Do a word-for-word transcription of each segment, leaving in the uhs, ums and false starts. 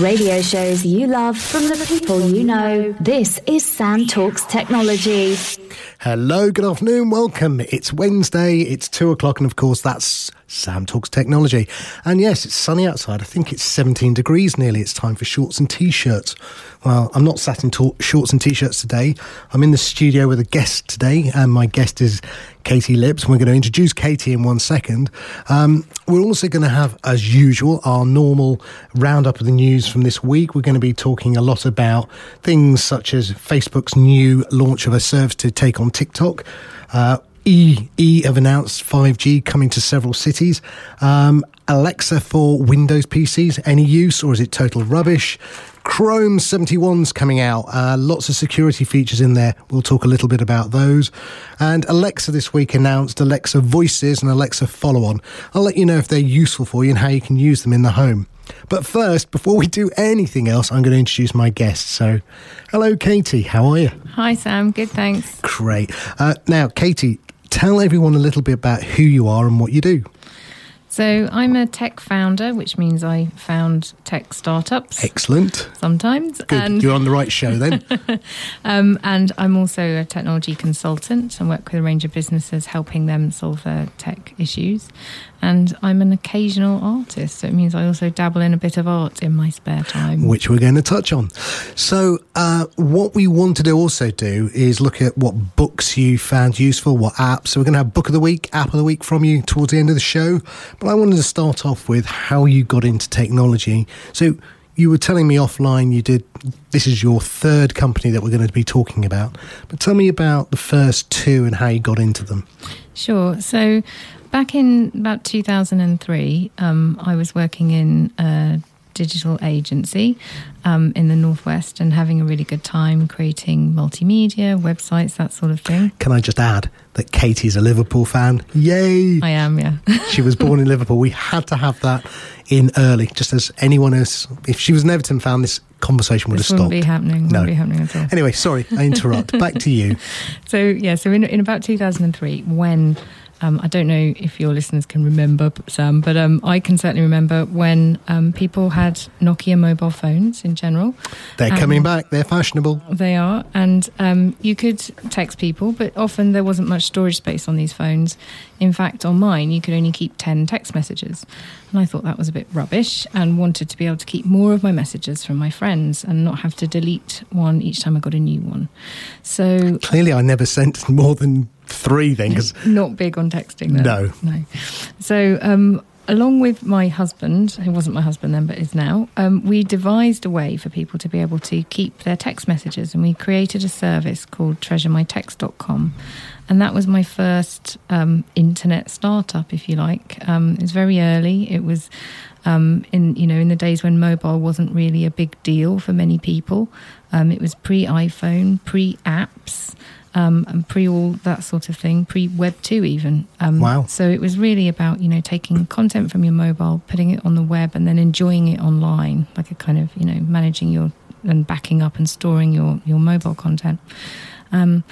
Radio shows you love from the people you know. This is Sam Talks Technology. Hello, good afternoon, welcome. It's Wednesday, it's two o'clock, and of course that's Sam Talks Technology. And yes, it's sunny outside. I think it's seventeen degrees nearly. It's time for shorts and T-shirts. Well, I'm not sat in ta- shorts and T-shirts today. I'm in the studio with a guest today, and my guest is Katie Lips. We're going to introduce Katie in one second. Um, we're also going to have, as usual, our normal roundup of the news from this week. We're going to be talking a lot about things such as Facebook's new launch of a service to take on TikTok. Uh, E E have announced five G coming to several cities. Um, Alexa for Windows P Cs, any use or is it total rubbish? Chrome seventy-one's coming out. Uh, lots of security features in there. We'll talk a little bit about those. And Alexa this week announced Alexa Voices and Alexa Follow-On. I'll let you know if they're useful for you and how you can use them in the home. But first, before we do anything else, I'm going to introduce my guest. So, hello, Katie. How are you? Hi, Sam. Good, thanks. Great. Uh, now, Katie, tell everyone a little bit about who you are and what you do. So I'm a tech founder, which means I found tech startups. Excellent. Sometimes. Good. And you're on the right show then. um, and I'm also a technology consultant and work with a range of businesses, helping them solve their tech issues. And I'm an occasional artist, so it means I also dabble in a bit of art in my spare time. Which we're going to touch on. So uh, what we want to do also do is look at what books you found useful, what apps. So we're going to have Book of the Week, App of the Week from you towards the end of the show. But I wanted to start off with how you got into technology. So you were telling me offline you did, this is your third company that we're going to be talking about. But tell me about the first two and how you got into them. Sure. So back in about two thousand three, um, I was working in a digital agency um, in the Northwest and having a really good time creating multimedia, websites, that sort of thing. Can I just add that Katie's a Liverpool fan? Yay! I am, yeah. She was born in Liverpool. We had to have that in early, just as anyone else. If she was an Everton fan, this conversation would this have stopped. Wouldn't be happening. No. Wouldn't be happening at all. Anyway, sorry, I interrupt. Back to you. So, yeah, so in, in about two thousand three, when... Um, I don't know if your listeners can remember, Sam, but um, I can certainly remember when um, people had Nokia mobile phones in general. They're coming back. They're fashionable. They are. And um, you could text people, but often there wasn't much storage space on these phones. In fact, on mine, you could only keep ten text messages. And I thought that was a bit rubbish and wanted to be able to keep more of my messages from my friends and not have to delete one each time I got a new one. So clearly I never sent more than three then, because not big on texting then. no no so um along with my husband, who wasn't my husband then but is now, um we devised a way for people to be able to keep their text messages, and we created a service called treasure my text dot com, and that was my first um internet startup, if you like. Um it was very early. It was um in you know in the days when mobile wasn't really a big deal for many people. Um it was pre-iPhone, pre-apps, Um, and pre all that sort of thing, pre Web two even. Um, wow. So it was really about, you know, taking content from your mobile, putting it on the web and then enjoying it online, like a kind of, you know, managing your and backing up and storing your, your mobile content. Um,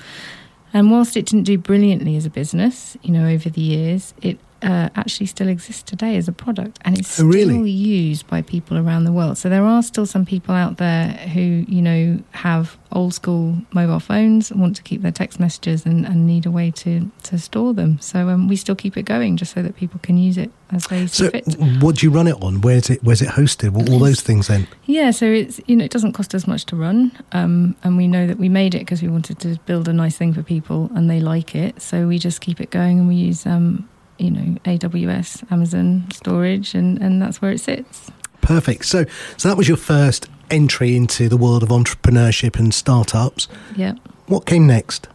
and whilst it didn't do brilliantly as a business, you know, over the years, it Uh, actually still exists today as a product, and it's still really? used by people around the world. So there are still some people out there who, you know, have old school mobile phones and want to keep their text messages and, and need a way to, to store them. So um, we still keep it going just so that people can use it as they see so fit. What do you run it on? Where's it where's it hosted? What, all those things then? Yeah, so it's you know it doesn't cost us much to run, um, and we know that we made it because we wanted to build a nice thing for people and they like it. So we just keep it going and we use um. you know, A W S, Amazon storage, and, and that's where it sits. Perfect. So so that was your first entry into the world of entrepreneurship and startups. Yeah. What came next?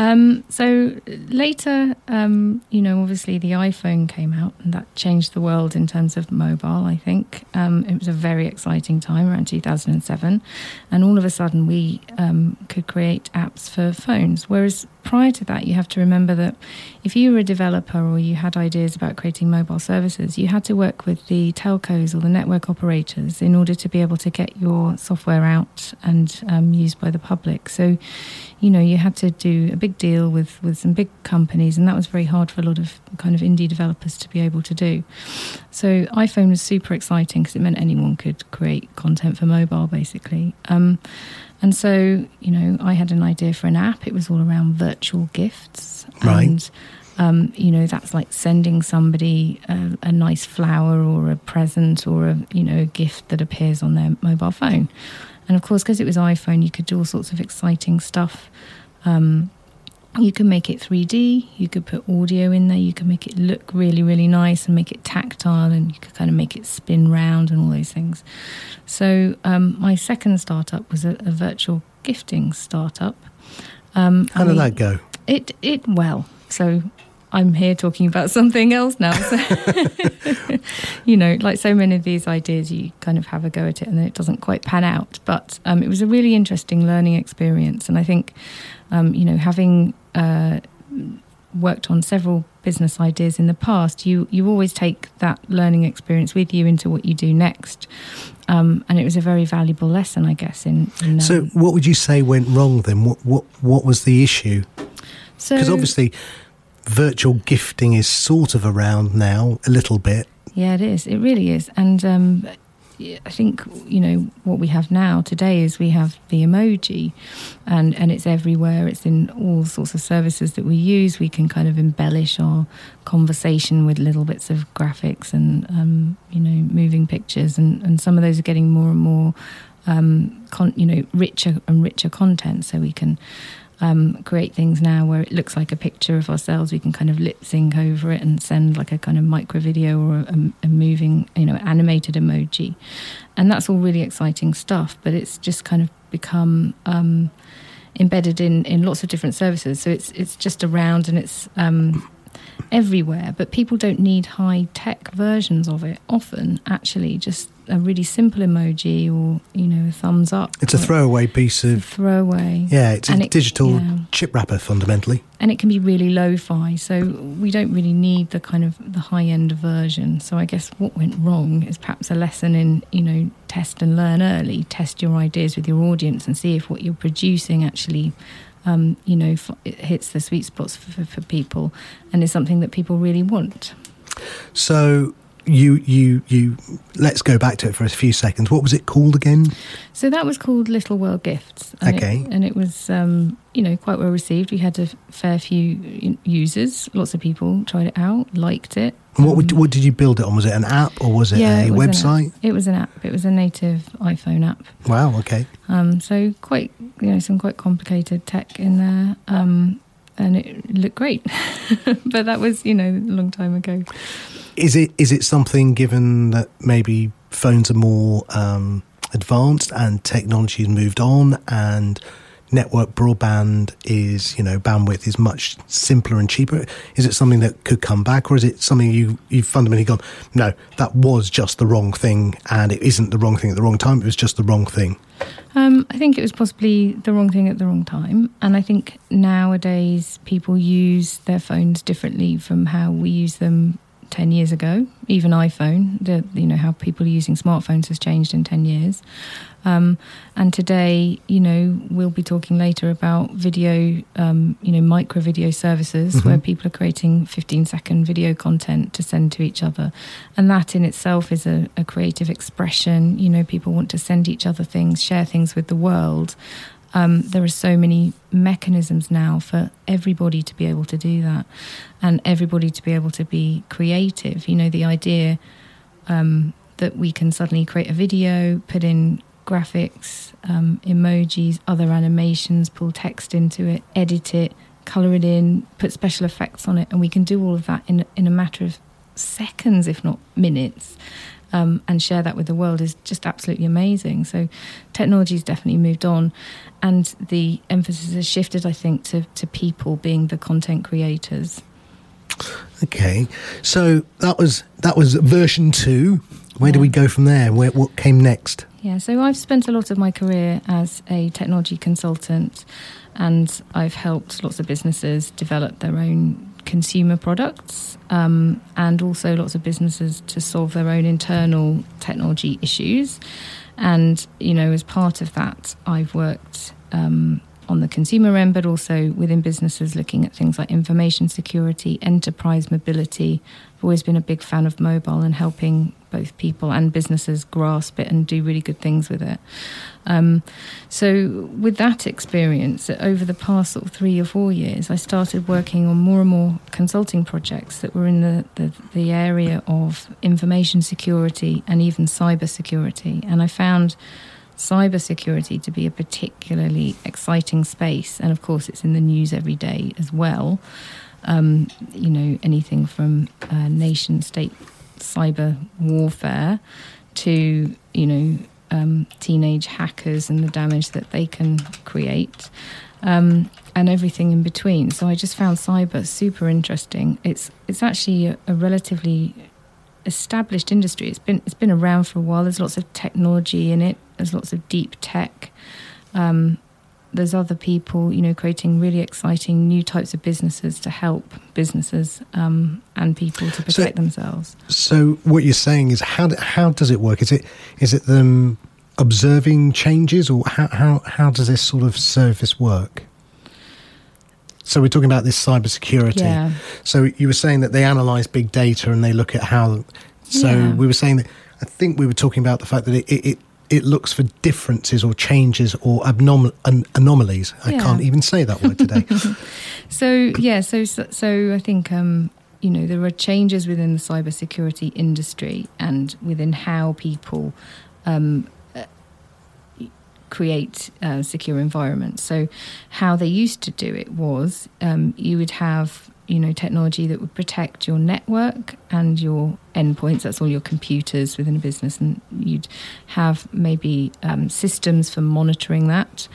Um, so later, um, you know, obviously the iPhone came out and that changed the world in terms of mobile, I think. Um, it was a very exciting time around two thousand seven. And all of a sudden we um, could create apps for phones, whereas prior to that, you have to remember that if you were a developer or you had ideas about creating mobile services, you had to work with the telcos or the network operators in order to be able to get your software out and um, used by the public. So, you know, you had to do a big deal with, with some big companies, and that was very hard for a lot of kind of indie developers to be able to do. So iPhone was super exciting because it meant anyone could create content for mobile, basically. Um, And so, you know, I had an idea for an app. It was all around virtual gifts. Right. And, um, you know, that's like sending somebody a, a nice flower or a present or a, you know, gift that appears on their mobile phone. And of course, because it was iPhone, you could do all sorts of exciting stuff. Um, you can make it three D. You could put audio in there. You can make it look really, really nice and make it tactile, and you could kind of make it spin round and all those things. So um, my second startup was a, a virtual gifting startup. Um, How did we, that go? It it well. So I'm here talking about something else now. So you know, like so many of these ideas, you kind of have a go at it and then it doesn't quite pan out. But um, it was a really interesting learning experience, and I think um, you know, having uh, worked on several business ideas in the past, you you always take that learning experience with you into what you do next, um, and it was a very valuable lesson, I guess. In, in um, so, what would you say went wrong then? What what what was the issue? So, because obviously, virtual gifting is sort of around now a little bit. Yeah, it is. It really is, and um, I think, you know, what we have now today is we have the emoji, and, and it's everywhere. It's in all sorts of services that we use. We can kind of embellish our conversation with little bits of graphics and, um, you know, moving pictures. And, and some of those are getting more and more, um, con- you know, richer and richer content. So we can um, create things now where it looks like a picture of ourselves. We can kind of lip sync over it and send like a kind of micro video or a, a moving, you know, animated emoji. And that's all really exciting stuff, but it's just kind of become um, embedded in, in lots of different services. So it's it's just around, and it's um, everywhere, but people don't need high-tech versions of it often, actually, just a really simple emoji or, you know, a thumbs up. It's a throwaway piece of... throwaway. Yeah, it's a digital chip wrapper, fundamentally. And it can be really lo-fi, so we don't really need the kind of the high-end version. So I guess what went wrong is perhaps a lesson in, you know, test and learn early. Test your ideas with your audience and see if what you're producing actually... Um, you know, it hits the sweet spots for, for people, and is something that people really want. So you, you, you. Let's go back to it for a few seconds. What was it called again? So that was called Little World Gifts. And okay, it, and it was, um, you know, quite well received. We had a fair few users. Lots of people tried it out, liked it. And what would, what did you build it on? Was it an app or was it yeah, a it was website? It was an app. It was a native iPhone app. Wow. Okay. Um, so quite, you know, some quite complicated tech in there, um, and it looked great. But that was, you know, a long time ago. Is it is it something, given that maybe phones are more um, advanced and technology's moved on and network broadband is, you know, bandwidth is much simpler and cheaper. Is it something that could come back, or is it something you, you've fundamentally gone, no, that was just the wrong thing, and it isn't the wrong thing at the wrong time, it was just the wrong thing? Um, I think it was possibly the wrong thing at the wrong time. And I think nowadays people use their phones differently from how we use them ten years ago. Even iPhone, the, you know, how people are using smartphones has changed in ten years. Um, and today, you know, we'll be talking later about video, um, you know, micro video services, mm-hmm. where people are creating fifteen second video content to send to each other. And that in itself is a, a creative expression. You know, people want to send each other things, share things with the world. Um, there are so many mechanisms now for everybody to be able to do that, and everybody to be able to be creative. You know, the idea um, that we can suddenly create a video, put in graphics, um, emojis, other animations, pull text into it, edit it, colour it in, put special effects on it, and we can do all of that in, in a matter of seconds, if not minutes. Um, and share that with the world is just absolutely amazing. So technology's definitely moved on, and the emphasis has shifted, I think, to, to people being the content creators. Okay, so that was that was version two. Where yeah. do we go from there? Where, what came next? Yeah, so I've spent a lot of my career as a technology consultant, and I've helped lots of businesses develop their own consumer products, um, and also lots of businesses to solve their own internal technology issues. And, you know, as part of that, I've worked um, on the consumer end, but also within businesses looking at things like information security, enterprise mobility. I've always been a big fan of mobile and helping both people and businesses grasp it and do really good things with it. Um, so with that experience, over the past sort of three or four years, I started working on more and more consulting projects that were in the, the, the area of information security and even cybersecurity. And I found cybersecurity to be a particularly exciting space. And of course, it's in the news every day as well. Um, you know, anything from uh, nation state cyber warfare to, you know, um, teenage hackers and the damage that they can create, um, and everything in between. So I just found cyber super interesting. It's it's actually a, a relatively established industry. It's been it's been around for a while. There's lots of technology in it. There's lots of deep tech. Um, there's other people, you know, creating really exciting new types of businesses to help businesses um, and people to protect so, themselves. So what you're saying is, how how does it work? Is it is it them observing changes, or how how, how does this sort of service work? So we're talking about this cybersecurity. Yeah. So you were saying that they analyse big data and they look at how. So yeah. we were saying that I think we were talking about the fact that it. it, it It looks for differences or changes or abnormal an- anomalies. I yeah. can't even say that word today. so yeah, so so I think um, you know, there are changes within the cybersecurity industry and within how people um, create uh, secure environments. So how they used to do it was um, you would have, you know, technology that would protect your network and your endpoints. That's all your computers within a business. And you'd have maybe um, systems for monitoring that.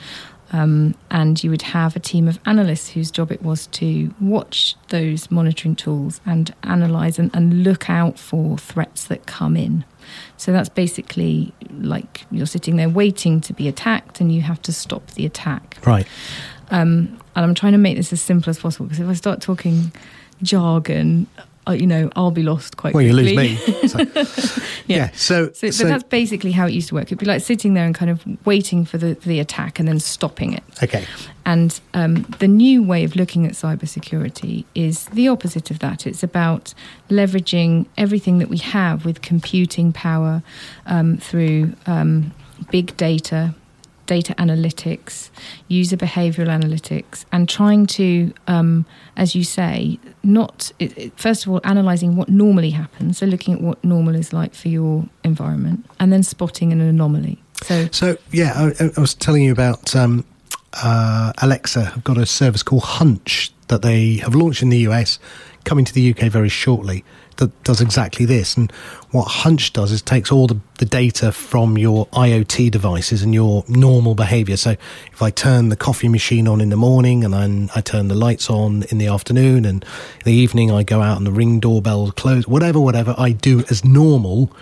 Um, and you would have a team of analysts whose job it was to watch those monitoring tools and analyse and, and look out for threats that come in. So that's basically like you're sitting there waiting to be attacked and you have to stop the attack. Right. Um, and I'm trying to make this as simple as possible, because if I start talking jargon, you know, I'll be lost quite well, quickly. Well, you lose me. So. yeah. yeah. So, so, so, but that's basically how it used to work. It'd be like sitting there and kind of waiting for the, the attack and then stopping it. Okay. And um, the new way of looking at cybersecurity is the opposite of that. It's about leveraging everything that we have with computing power um, through um, big data, data analytics, user behavioural analytics, and trying to, um, as you say, not it, it, first of all, analysing what normally happens, so looking at what normal is like for your environment, and then spotting an anomaly. So, so yeah, I, I was telling you about um, uh, Alexa. I've got a service called Hunch that they have launched in the U S, coming to the U K very shortly, that does exactly this. And what Hunch does is takes all the, the data from your I O T devices and your normal behaviour. So if I turn the coffee machine on in the morning and then I turn the lights on in the afternoon and in the evening I go out and the Ring doorbell closes, whatever, whatever I do as normal,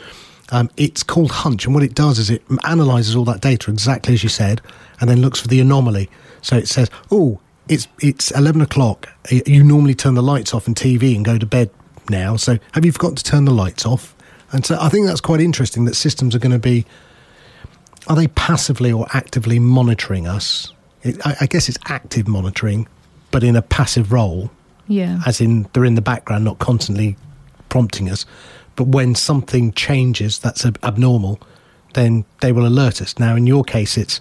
um, it's called Hunch. And what it does is it analyses all that data exactly as you said and then looks for the anomaly. So it says, oh, it's it's eleven o'clock. You normally turn the lights off and T V and go to bed now, so have you forgotten to turn the lights off? And so I think that's quite interesting, that systems are going to be, are they passively or actively monitoring us? It, I, I guess it's active monitoring, but in a passive role. Yeah. As in, they're in the background, not constantly prompting us. But when something changes that's ab- abnormal, then they will alert us. Now, in your case, it's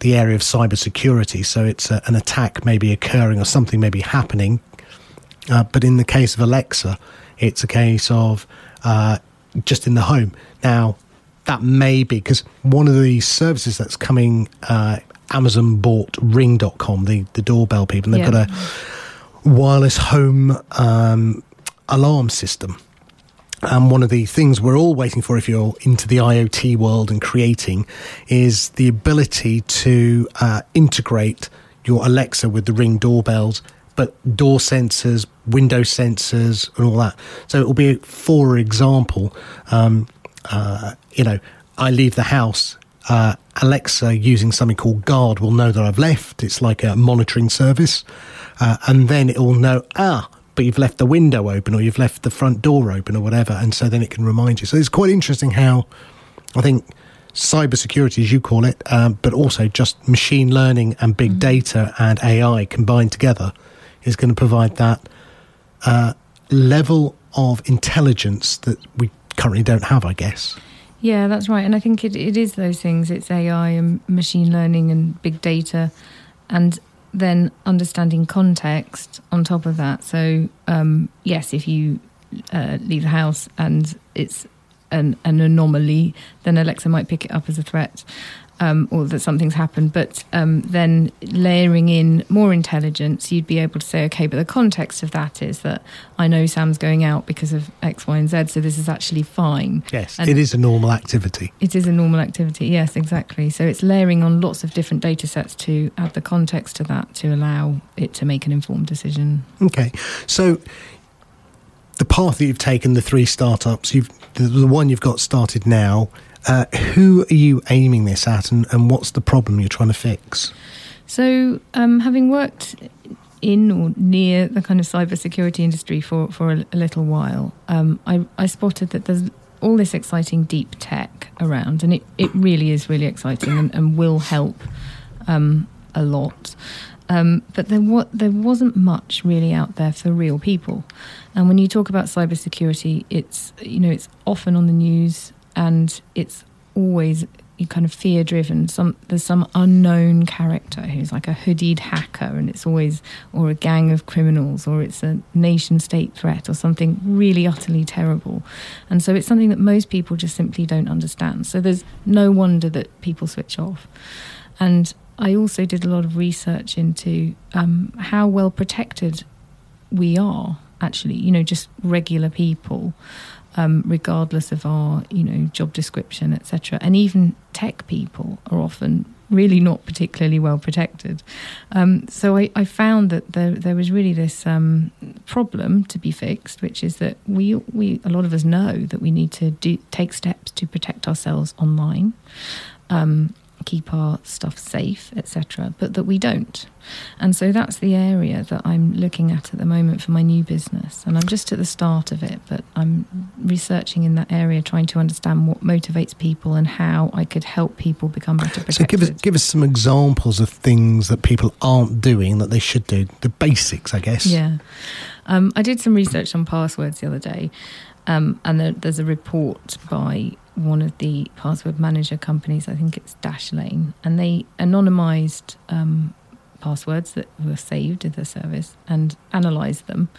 the area of cybersecurity, so it's a, an attack maybe occurring or something maybe happening. Uh, but in the case of Alexa, it's a case of uh, just in the home. Now, that may be because one of the services that's coming, uh, Amazon bought Ring dot com, the, the doorbell people, and they've yeah. got a wireless home um, alarm system. And one of the things we're all waiting for if you're into the I O T world and creating is the ability to uh, integrate your Alexa with the Ring doorbells, but door sensors, window sensors and all that. So it will be, for example, um, uh, you know, I leave the house uh, Alexa using something called Guard will know that I've left. It's like a monitoring service. Uh, and then it will know, ah, but you've left the window open or you've left the front door open or whatever. And so then it can remind you. So it's quite interesting how I think cybersecurity, as you call it, um, but also just machine learning and big mm-hmm. data and A I combined together is going to provide that uh, level of intelligence that we currently don't have, I guess. Yeah, that's right. And I think it, it is those things. It's A I and machine learning and big data and then understanding context on top of that. So, um, yes, if you uh, leave the house and it's an, an anomaly, then Alexa might pick it up as a threat um, or that something's happened. But um, then layering in more intelligence, you'd be able to say, OK, but the context of that is that I know Sam's going out because of X, Y and Z, so this is actually fine. Yes, and it is a normal activity. It is a normal activity, yes, exactly. So it's layering on lots of different data sets to add the context to that to allow it to make an informed decision. OK, so the path that you've taken, the three startups, you've the one you've got started now, uh, who are you aiming this at and, and what's the problem you're trying to fix? So um, having worked in or near the kind of cybersecurity industry for, for a, a little while, um, I, I spotted that there's all this exciting deep tech around, and it, it really is really exciting and, and will help um, a lot. Um, but there, wa- there wasn't much really out there for real people. And when you talk about cybersecurity, it's, you know, it's often on the news and it's always kind of fear-driven. Some, there's some unknown character who's like a hoodied hacker, and it's always, or a gang of criminals, or it's a nation-state threat or something really utterly terrible. And so it's something that most people just simply don't understand. So there's no wonder that people switch off. And I also did a lot of research into um, how well protected we are, actually, you know, just regular people, um, regardless of our, you know, job description, et cetera. And even tech people are often really not particularly well protected. Um, so I, I found that there, there was really this um, problem to be fixed, which is that we, we a lot of us know that we need to do, take steps to protect ourselves online, um, keep our stuff safe, et cetera, but that we don't. And so that's the area that I'm looking at at the moment for my new business. And I'm just at the start of it, but I'm researching in that area, trying to understand what motivates people and how I could help people become better protected. So give us, give us some examples of things that people aren't doing that they should do, the basics, I guess. Yeah. Um, I did some research on passwords the other day, um, and there, there's a report by one of the password manager companies, I think it's Dashlane, and they anonymised um, passwords that were saved in their service and analysed them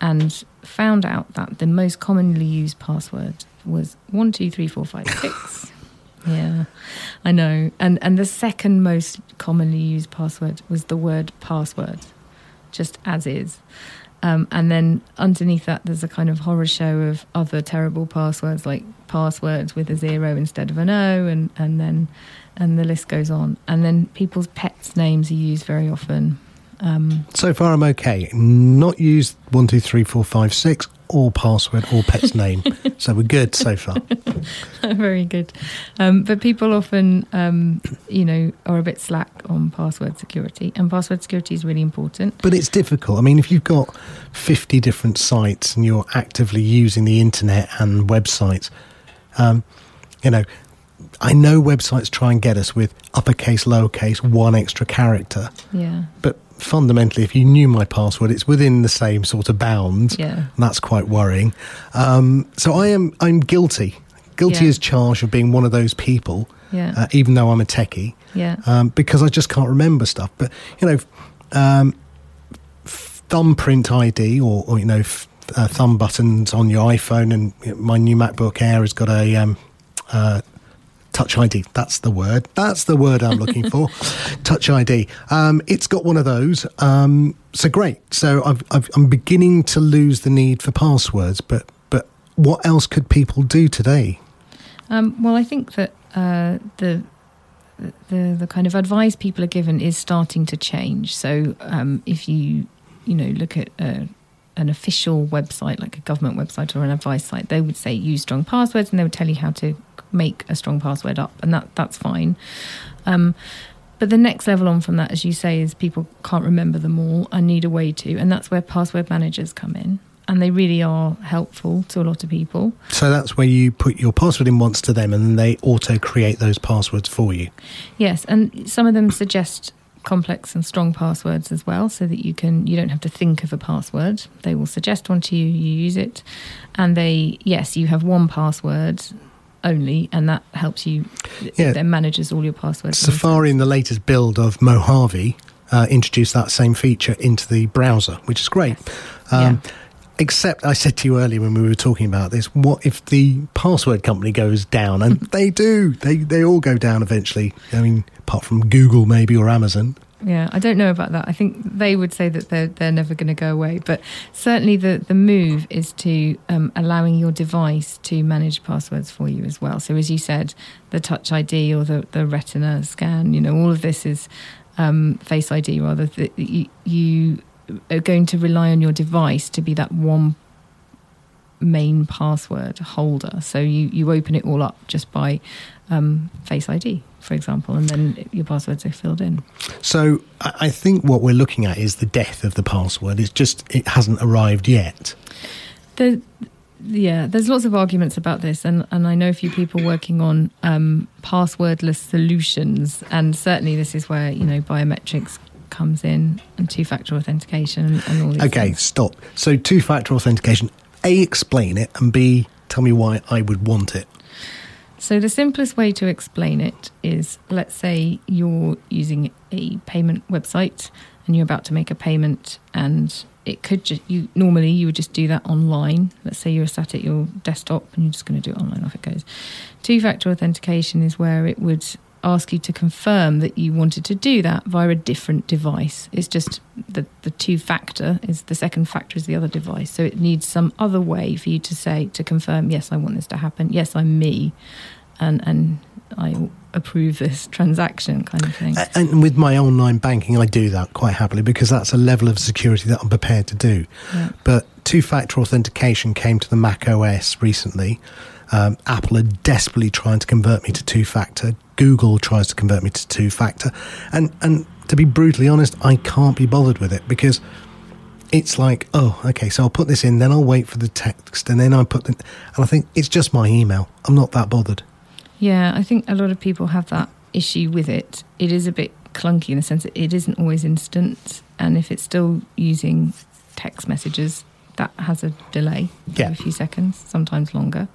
and found out that the most commonly used password was one two three four five six. Yeah, I know. And and the second most commonly used password was the word password, just as is. Um, and then underneath that, there's a kind of horror show of other terrible passwords, like passwords with a zero instead of an O, and, and then and the list goes on. And then people's pets' names are used very often. Um, so far, I'm okay. Not used one, two, three, four, five, six, or password, or pet's name. So we're good so far. Very good. Um, but people often, um, you know, are a bit slack on password security, and password security is really important. But it's difficult. I mean, if you've got fifty different sites and you're actively using the internet and websites, um, you know, I know websites try and get us with uppercase, lowercase, one extra character. Yeah. But fundamentally, if you knew my password, it's within the same sort of bounds. Yeah. And that's quite worrying. Um, so I am I'm guilty. Guilty yeah. as charged of being one of those people, yeah. uh, even though I'm a techie, yeah. um, because I just can't remember stuff. But, you know, um, thumbprint I D or, or you know, f- uh, thumb buttons on your iPhone, and you know, my new MacBook Air has got a um, uh, Touch I D. That's the word. That's the word I'm looking for. Touch I D. Um, it's got one of those. Um, so great. So I've, I've, I'm beginning to lose the need for passwords, but, but what else could people do today? Um, well, I think that uh, the, the the kind of advice people are given is starting to change. So um, if you you know look at uh, an official website, like a government website or an advice site, they would say use strong passwords, and they would tell you how to make a strong password up, and that that's fine. Um, but the next level on from that, as you say, is people can't remember them all and need a way to, and that's where password managers come in. And they really are helpful to a lot of people. So that's where you put your password in once to them, and then they auto-create those passwords for you. Yes, and some of them suggest complex and strong passwords as well, so that you can you don't have to think of a password. They will suggest one to you, you use it. And they, yes, you have one password only, and that helps you. Yeah. Then manages all your passwords. Safari, in the latest build of Mojave, uh, introduced that same feature into the browser, which is great. Yes. Um, yeah. Except I said to you earlier when we were talking about this, what if the password company goes down? And they do. They they all go down eventually. I mean, apart from Google maybe or Amazon. Yeah, I don't know about that. I think they would say that they're, they're never going to go away. But certainly the, the move is to um, allowing your device to manage passwords for you as well. So as you said, the Touch I D or the, the Retina scan, you know, all of this is um, Face I D rather. The, you... you are going to rely on your device to be that one main password holder. So you, you open it all up just by um, Face I D, for example, and then your passwords are filled in. So I think what we're looking at is the death of the password. It's just it hasn't arrived yet. The, yeah, there's lots of arguments about this, and, and I know a few people working on um, passwordless solutions, and certainly this is where, you know, biometrics comes in, and two-factor authentication and all these okay things. Stop. So two-factor authentication, A, explain it, and B, tell me why I would want it. So the simplest way to explain it is, let's say you're using a payment website and you're about to make a payment, and it could just, you normally you would just do that online. Let's say you're sat at your desktop and you're just going to do it online, off it goes. Two-factor authentication is where it would ask you to confirm that you wanted to do that via a different device. It's just the, the two factor is the second factor is the other device. So it needs some other way for you to say, to confirm, yes, I want this to happen. Yes, I'm me. And, and I approve this transaction kind of thing. And with my online banking, I do that quite happily because that's a level of security that I'm prepared to do. Yeah. But two-factor authentication came to the Mac O S recently. Um, Apple are desperately trying to convert me to two-factor. Google tries to convert me to two-factor. And and to be brutally honest, I can't be bothered with it because it's like, oh, okay, so I'll put this in, then I'll wait for the text, and then I put the... And I think it's just my email. I'm not that bothered. Yeah, I think a lot of people have that issue with it. It is a bit clunky in the sense that it isn't always instant, and if it's still using text messages, that has a delay yeah. of a few seconds, sometimes longer.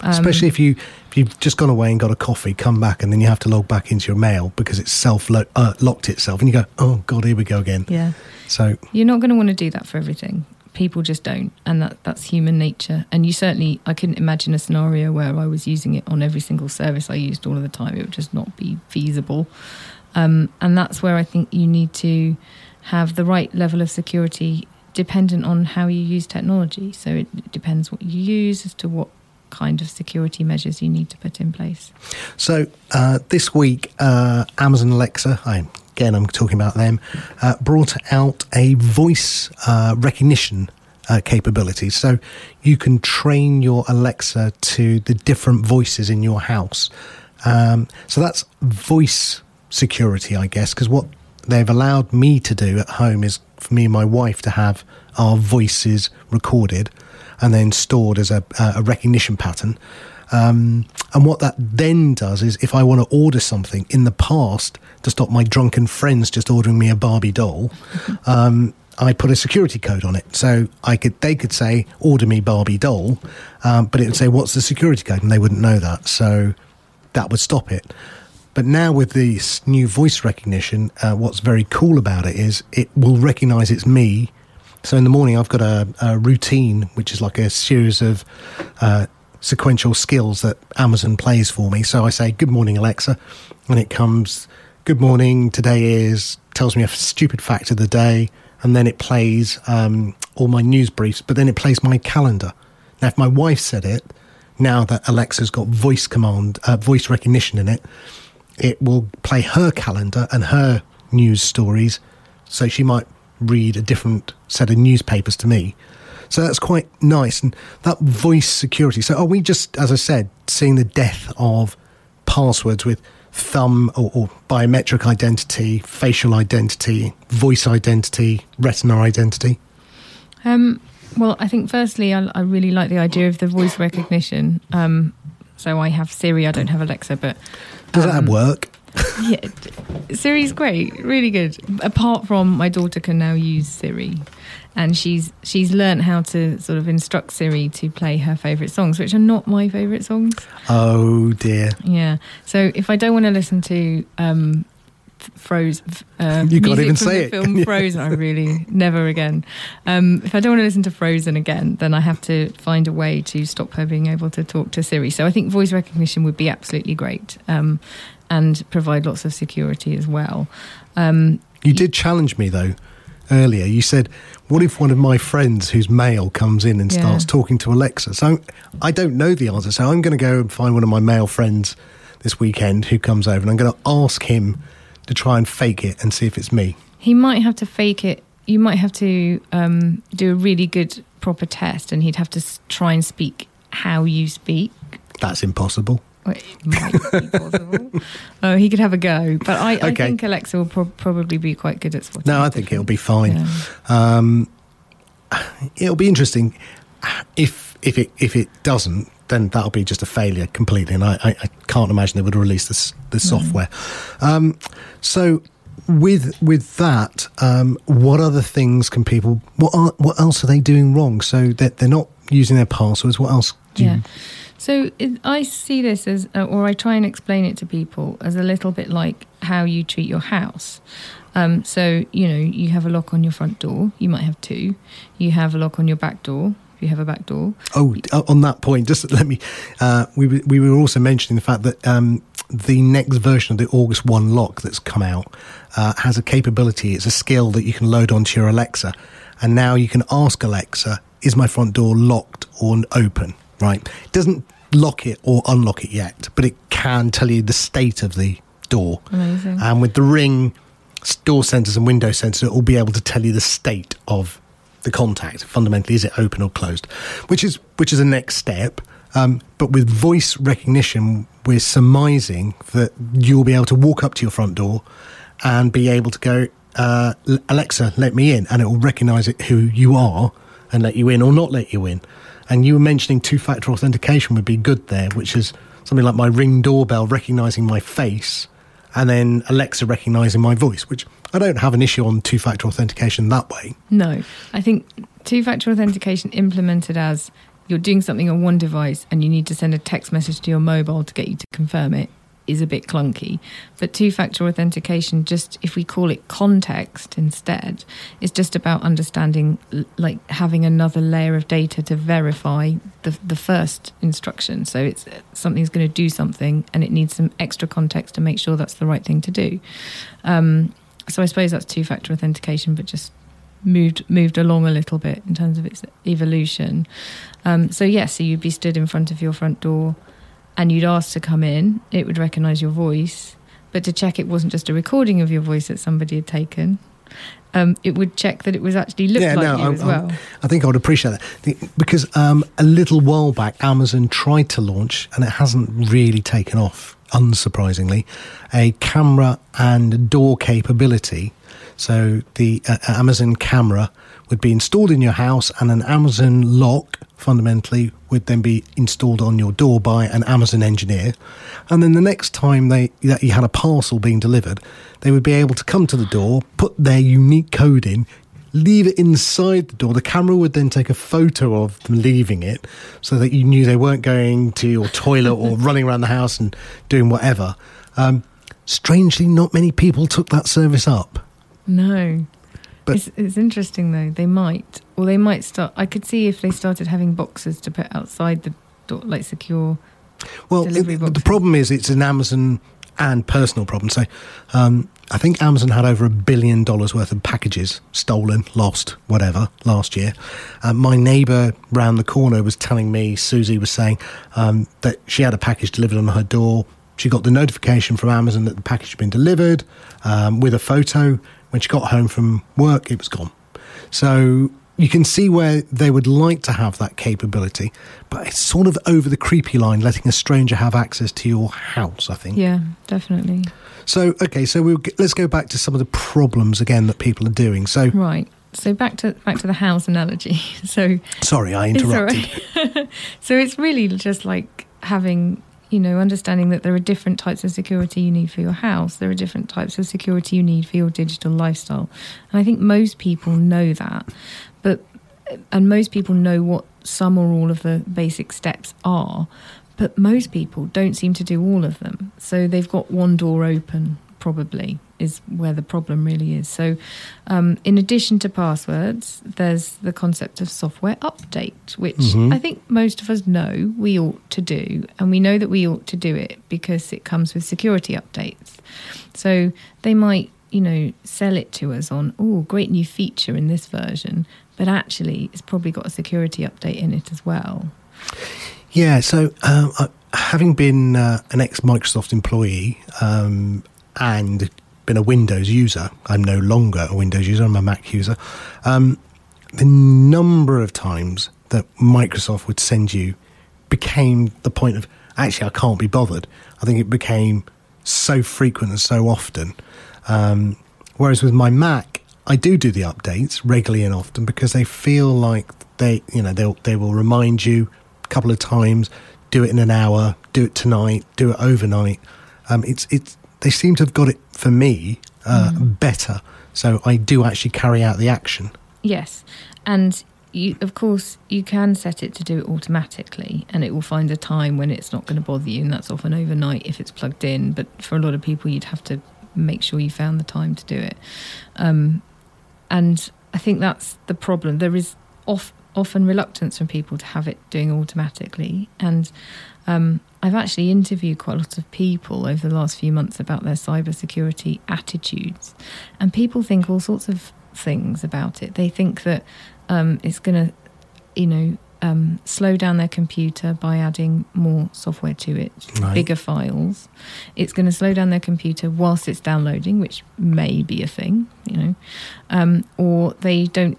Um, Especially if, you, if you've just gone away and got a coffee, come back, and then you have to log back into your mail because it's self-locked uh, locked itself. And you go, oh, God, here we go again. Yeah. So you're not going to want to do that for everything. People just don't. And that that's human nature. And you certainly, I couldn't imagine a scenario where I was using it on every single service I used all of the time. It would just not be feasible. Um, and that's where I think you need to have the right level of security dependent on how you use technology. So it depends what you use as to what kind of security measures you need to put in place. So uh, this week, uh, Amazon Alexa, I, again, I'm talking about them, uh, brought out a voice uh, recognition uh, capability. So you can train your Alexa to the different voices in your house. Um, so that's voice security, I guess, because what they've allowed me to do at home is for me and my wife to have our voices recorded and then stored as a, a recognition pattern. Um, and what that then does is if I want to order something in the past to stop my drunken friends just ordering me a Barbie doll, um, I put a security code on it. So I could they could say, order me Barbie doll, um, but it would say, what's the security code? And they wouldn't know that. So that would stop it. But now with this new voice recognition, uh, what's very cool about it is it will recognise it's me. So in the morning, I've got a, a routine, which is like a series of uh, sequential skills that Amazon plays for me. So I say, good morning, Alexa. And it comes, good morning, today is, tells me a stupid fact of the day. And then it plays um, all my news briefs, but then it plays my calendar. Now, if my wife said it, now that Alexa's got voice command, uh, voice recognition in it, it will play her calendar and her news stories. So she might read a different set of newspapers to me. So that's quite nice. And that voice security. So are we just, as I said, seeing the death of passwords with thumb or, or biometric identity, facial identity, voice identity, retina identity? Um, well, I think firstly, I, I really like the idea of the voice recognition. Um, so I have Siri, I don't have Alexa, but... Does um, that work? Yeah, Siri's great, really good. Apart from my daughter can now use Siri, and she's she's learnt how to sort of instruct Siri to play her favourite songs, which are not my favourite songs. Oh dear. Yeah. So if I don't want to listen to um, Frozen, uh, you can't even say it. Film Frozen, I really never again. Um, if I don't want to listen to Frozen again, then I have to find a way to stop her being able to talk to Siri. So I think voice recognition would be absolutely great. Um, and provide lots of security as well. Um, you did challenge me, though, earlier. You said, what if one of my friends whose male comes in and yeah. starts talking to Alexa? So I don't know the answer, so I'm going to go and find one of my male friends this weekend who comes over, and I'm going to ask him to try and fake it and see if it's me. He might have to fake it. You might have to um, do a really good, proper test, and he'd have to try and speak how you speak. That's impossible. It might be possible. Oh, he could have a go. But I, okay. I think Alexa will pro- probably be quite good at spotting. No, I think it'll be fine. Yeah. Um, it'll be interesting. If if it if it doesn't, then that'll be just a failure completely. And I, I, I can't imagine they would release this the software. No. Um, so with with that, um, what other things can people? What are, what else are they doing wrong? So that they're, they're not using their passwords. What else? Do yeah. you... So it, I see this as, uh, or I try and explain it to people as a little bit like how you treat your house. Um, so, you know, you have a lock on your front door. You might have two. You have a lock on your back door. If you have a back door. Oh, on that point, just let me, uh, we, we were also mentioning the fact that um, the next version of the August first lock that's come out uh, has a capability. It's a skill that you can load onto your Alexa. And now you can ask Alexa, is my front door locked or open? Right. It doesn't lock it or unlock it yet, but it can tell you the state of the door. Amazing. And um, with the Ring door sensors and window sensors, it will be able to tell you the state of the contact. Fundamentally, is it open or closed? Which is which is the next step. Um, but with voice recognition, we're surmising that you'll be able to walk up to your front door and be able to go, uh, Alexa, let me in. And it will recognise it who you are and let you in or not let you in. And you were mentioning two-factor authentication would be good there, which is something like my Ring doorbell recognising my face and then Alexa recognising my voice, which I don't have an issue on two-factor authentication that way. No, I think two-factor authentication implemented as you're doing something on one device and you need to send a text message to your mobile to get you to confirm it is a bit clunky. But two-factor authentication, just if we call it context instead, is just about understanding, like having another layer of data to verify the the first instruction. So it's something's going to do something and it needs some extra context to make sure that's the right thing to do. Um, so I suppose that's two-factor authentication, but just moved moved along a little bit in terms of its evolution. Um, so yes, yeah, so you'd be stood in front of your front door and you'd ask to come in, it would recognise your voice, but to check it wasn't just a recording of your voice that somebody had taken, um, it would check that it was actually looked yeah, like no, you I'm, as well. I'm, I think I would appreciate that. The, because um, a little while back, Amazon tried to launch, and it hasn't really taken off, unsurprisingly, a camera and door capability. So the uh, Amazon camera would be installed in your house, and an Amazon lock, fundamentally, would then be installed on your door by an Amazon engineer. And then the next time they that you had a parcel being delivered, they would be able to come to the door, put their unique code in, leave it inside the door. The camera would then take a photo of them leaving it so that you knew they weren't going to your toilet or running around the house and doing whatever. Um, strangely, not many people took that service up. No. But it's, it's interesting, though. They might. Or they might start... I could see if they started having boxes to put outside the door, like secure well, delivery it, boxes. Well, the problem is it's an Amazon and personal problem. So um, I think Amazon had over a billion dollars worth of packages stolen, lost, whatever, last year. Uh, my neighbour round the corner was telling me, Susie was saying, um, that she had a package delivered on her door. She got the notification from Amazon that the package had been delivered um, with a photo... When she got home from work, it was gone. So you can see where they would like to have that capability, but it's sort of over the creepy line, letting a stranger have access to your house, I think. Yeah, definitely. So, okay, so we'll, let's go back to some of the problems again that people are doing. So, right. So back to back to the house analogy. So sorry, I interrupted. It's right. So it's really just like having, you know, understanding that there are different types of security you need for your house. There are different types of security you need for your digital lifestyle. And I think most people know that. But and most people know what some or all of the basic steps are. But most people don't seem to do all of them. So they've got one door open, probably, is where the problem really is. So um, in addition to passwords, there's the concept of software update, which mm-hmm. I think most of us know we ought to do. And we know that we ought to do it because it comes with security updates. So they might, you know, sell it to us on, oh, great new feature in this version. But actually, it's probably got a security update in it as well. Yeah, so um, having been uh, an ex-Microsoft employee um, and been a Windows user. I'm no longer a Windows user, I'm a Mac user. Um, the number of times that Microsoft would send you became the point of, actually, I can't be bothered. I think it became so frequent and so often. Um, whereas with my Mac, I do do the updates regularly and often because they feel like they, you know, they'll, they will remind you a couple of times, do it in an hour, do it tonight, do it overnight. Um, it's it's They seem to have got it, for me, uh, mm. better. So I do actually carry out the action. Yes. And, you, of course, you can set it to do it automatically and it will find a time when it's not going to bother you, and that's often overnight if it's plugged in. But for a lot of people, you'd have to make sure you found the time to do it. Um, and I think that's the problem. There is of, often reluctance from people to have it doing automatically. And um I've actually interviewed quite a lot of people over the last few months about their cybersecurity attitudes. And people think all sorts of things about it. They think that um, it's going to, you know, um, slow down their computer by adding more software to it, right. bigger files. It's going to slow down their computer whilst it's downloading, which may be a thing, you know, um, or they don't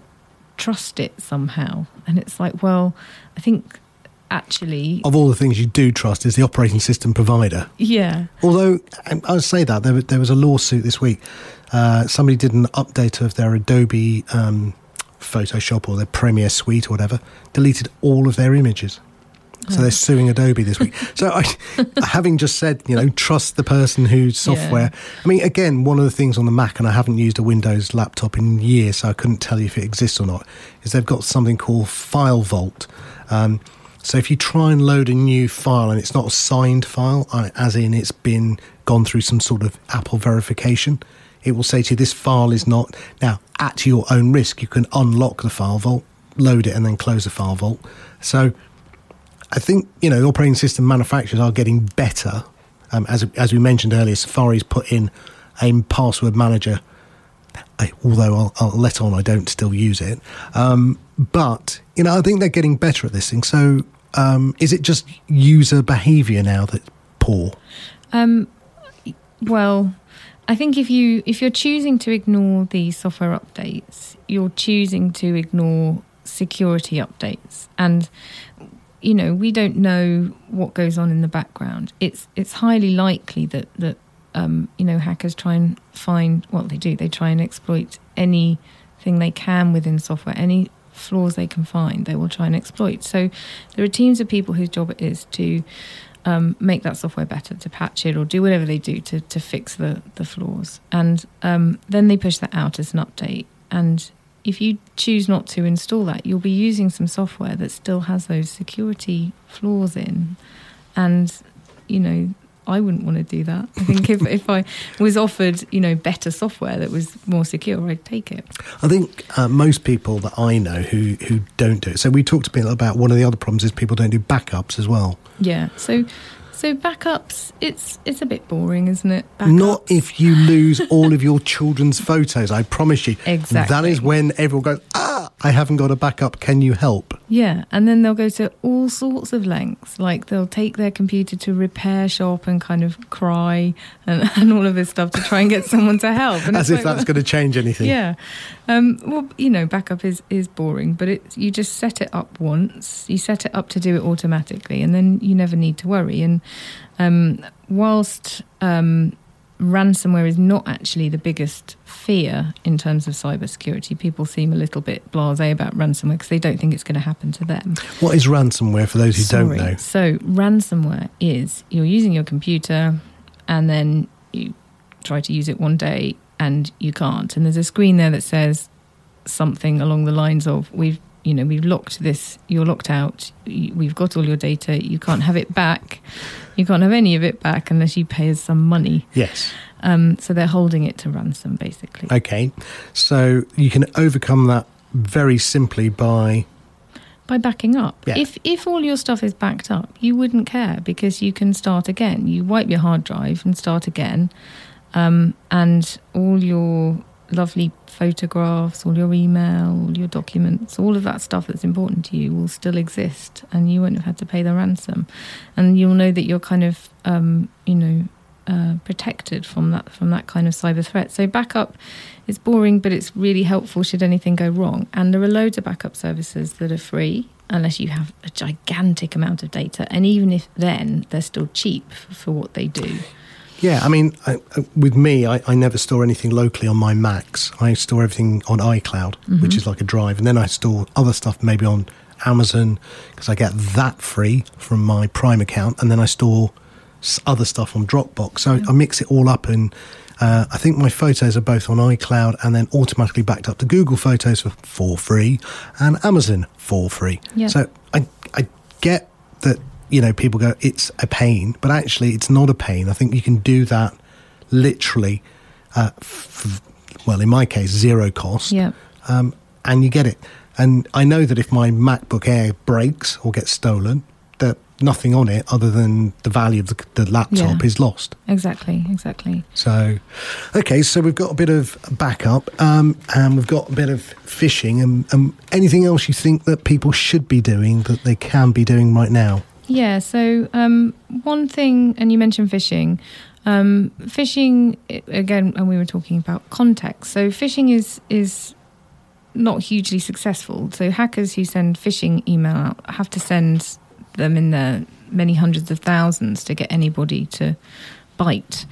trust it somehow. And it's like, well, I think... Actually, of all the things you do trust is the operating system provider. Yeah. Although I'll say that there, there was a lawsuit this week. Uh, somebody did an update of their Adobe um, Photoshop or their Premiere Suite or whatever, deleted all of their images. So oh. they're suing Adobe this week. So I, having just said, you know, trust the person whose software. Yeah. I mean, again, one of the things on the Mac, and I haven't used a Windows laptop in years, so I couldn't tell you if it exists or not, is they've got something called File Vault. Um, So if you try and load a new file and it's not a signed file, as in it's been gone through some sort of Apple verification, it will say to you, this file is not. Now, at your own risk, you can unlock the file vault, load it, and then close the file vault. So I think, you know, the operating system manufacturers are getting better. Um, as, as we mentioned earlier, Safari's put in a password manager, I, although I'll, I'll let on I don't still use it. Um, but, you know, I think they're getting better at this thing. So... Um, is it just user behaviour now that's poor? Um, well, I think if you if you're choosing to ignore the software updates, you're choosing to ignore security updates, and you know we don't know what goes on in the background. It's it's highly likely that that um, you know hackers try and find what well, they do. They try and exploit anything they can within software. Any flaws they can find, they will try and exploit. So there are teams of people whose job it is to um, make that software better, to patch it or do whatever they do to, to fix the, the flaws. And um, then they push that out as an update. And if you choose not to install that, you'll be using some software that still has those security flaws in. And, you know, I wouldn't want to do that. I think if, if I was offered, you know, better software that was more secure, I'd take it. I think uh, most people that I know who, who don't do it. So we talked a bit about one of the other problems is people don't do backups as well. Yeah. So so backups, it's it's a bit boring, isn't it? Backups. Not if you lose all of your children's photos, I promise you. Exactly. That is when everyone goes, ah, I haven't got a backup, can you help? Yeah, and then they'll go to all sorts of lengths. Like they'll take their computer to a repair shop and kind of cry and, and all of this stuff to try and get someone to help. And as if like, that's going to change anything. Yeah. Um, well, you know, backup is, is boring, but it, you just set it up once. You set it up to do it automatically, and then you never need to worry. And um, whilst... Um, ransomware is not actually the biggest fear in terms of cybersecurity. People seem a little bit blasé about ransomware because they don't think it's going to happen to them. What is ransomware for those who Sorry. don't know? So ransomware is you're using your computer and then you try to use it one day and you can't. And there's a screen there that says something along the lines of we've you know, we've locked this, you're locked out, we've got all your data, you can't have it back, you can't have any of it back unless you pay us some money. Yes. Um, so they're holding it to ransom, basically. Okay. So you can overcome that very simply by... By backing up. Yeah. If if all your stuff is backed up, you wouldn't care because you can start again. You wipe your hard drive and start again, um, and all your... lovely photographs, all your email, all your documents, all of that stuff that's important to you will still exist, and you won't have had to pay the ransom, and you'll know that you're kind of um, you know uh, protected from that from that kind of cyber threat. So backup is boring, but it's really helpful should anything go wrong. And there are loads of backup services that are free unless you have a gigantic amount of data, and even if then they're still cheap for what they do. Yeah, I mean, I, with me, I, I never store anything locally on my Macs. I store everything on iCloud, mm-hmm. which is like a drive. And then I store other stuff maybe on Amazon because I get that free from my Prime account. And then I store other stuff on Dropbox. So yeah. I mix it all up. And uh, I think my photos are both on iCloud and then automatically backed up to Google Photos for, for free and Amazon for free. Yeah. So I, I get that. You know, people go, it's a pain, but actually it's not a pain. I think you can do that literally, uh, f- well, in my case, zero cost, yeah. um, and you get it. And I know that if my MacBook Air breaks or gets stolen, there's nothing on it other than the value of the, the laptop yeah. is lost. Exactly, exactly. So, okay, so we've got a bit of backup um, and we've got a bit of phishing. And, and anything else you think that people should be doing that they can be doing right now? Yeah, so um, one thing, and you mentioned phishing. Um, phishing, again, and we were talking about context. So phishing is is not hugely successful. So hackers who send phishing email out have to send them in their many hundreds of thousands to get anybody to bite,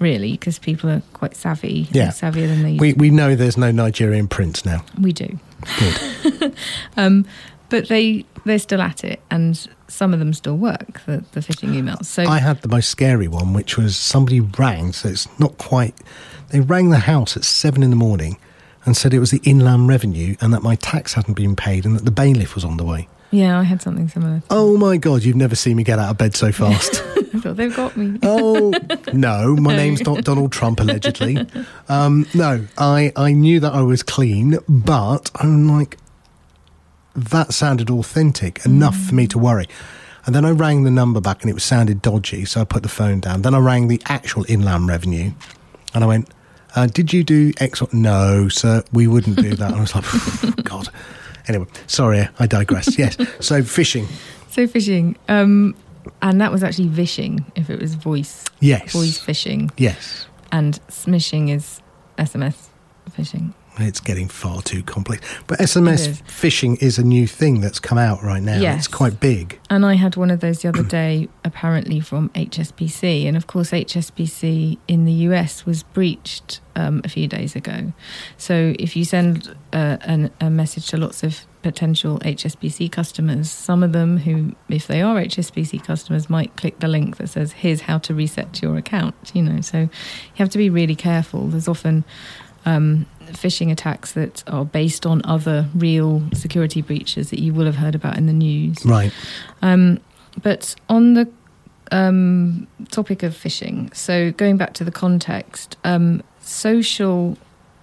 really, because people are quite savvy, yeah. savvier than they used we, to be. We know there's no Nigerian prince now. We do. Good. um, but they... They're still at it, and some of them still work, the, the phishing emails. So I had the most scary one, which was somebody rang, so it's not quite... They rang the house at seven in the morning and said it was the Inland Revenue and that my tax hadn't been paid and that the bailiff was on the way. Yeah, I had something similar. Oh, my God, you've never seen me get out of bed so fast. I thought they've got me. Oh, no, my name's not Donald Trump, allegedly. Um, no, I, I knew that I was clean, but I'm like... That sounded authentic enough mm. for me to worry. And then I rang the number back and it sounded dodgy, so I put the phone down. Then I rang the actual Inland Revenue and I went, uh, did you do X? No, sir, we wouldn't do that. And I was like, oh, God. Anyway, sorry, I digress. Yes, so phishing. So phishing. Um, and that was actually vishing, if it was voice. Yes. Voice phishing. Yes. And smishing is S M S phishing. It's getting far too complex. But S M S phishing is a new thing that's come out right now. Yes. It's quite big. And I had one of those the other day, apparently from H S B C. And of course, H S B C in the U S was breached um, a few days ago. So if you send uh, an, a message to lots of potential H S B C customers, some of them who, if they are H S B C customers, might click the link that says, here's how to reset your account. You know, so you have to be really careful. There's often... Um, phishing attacks that are based on other real security breaches that you will have heard about in the news. Right. Um, but on the um, topic of phishing, so going back to the context, um, social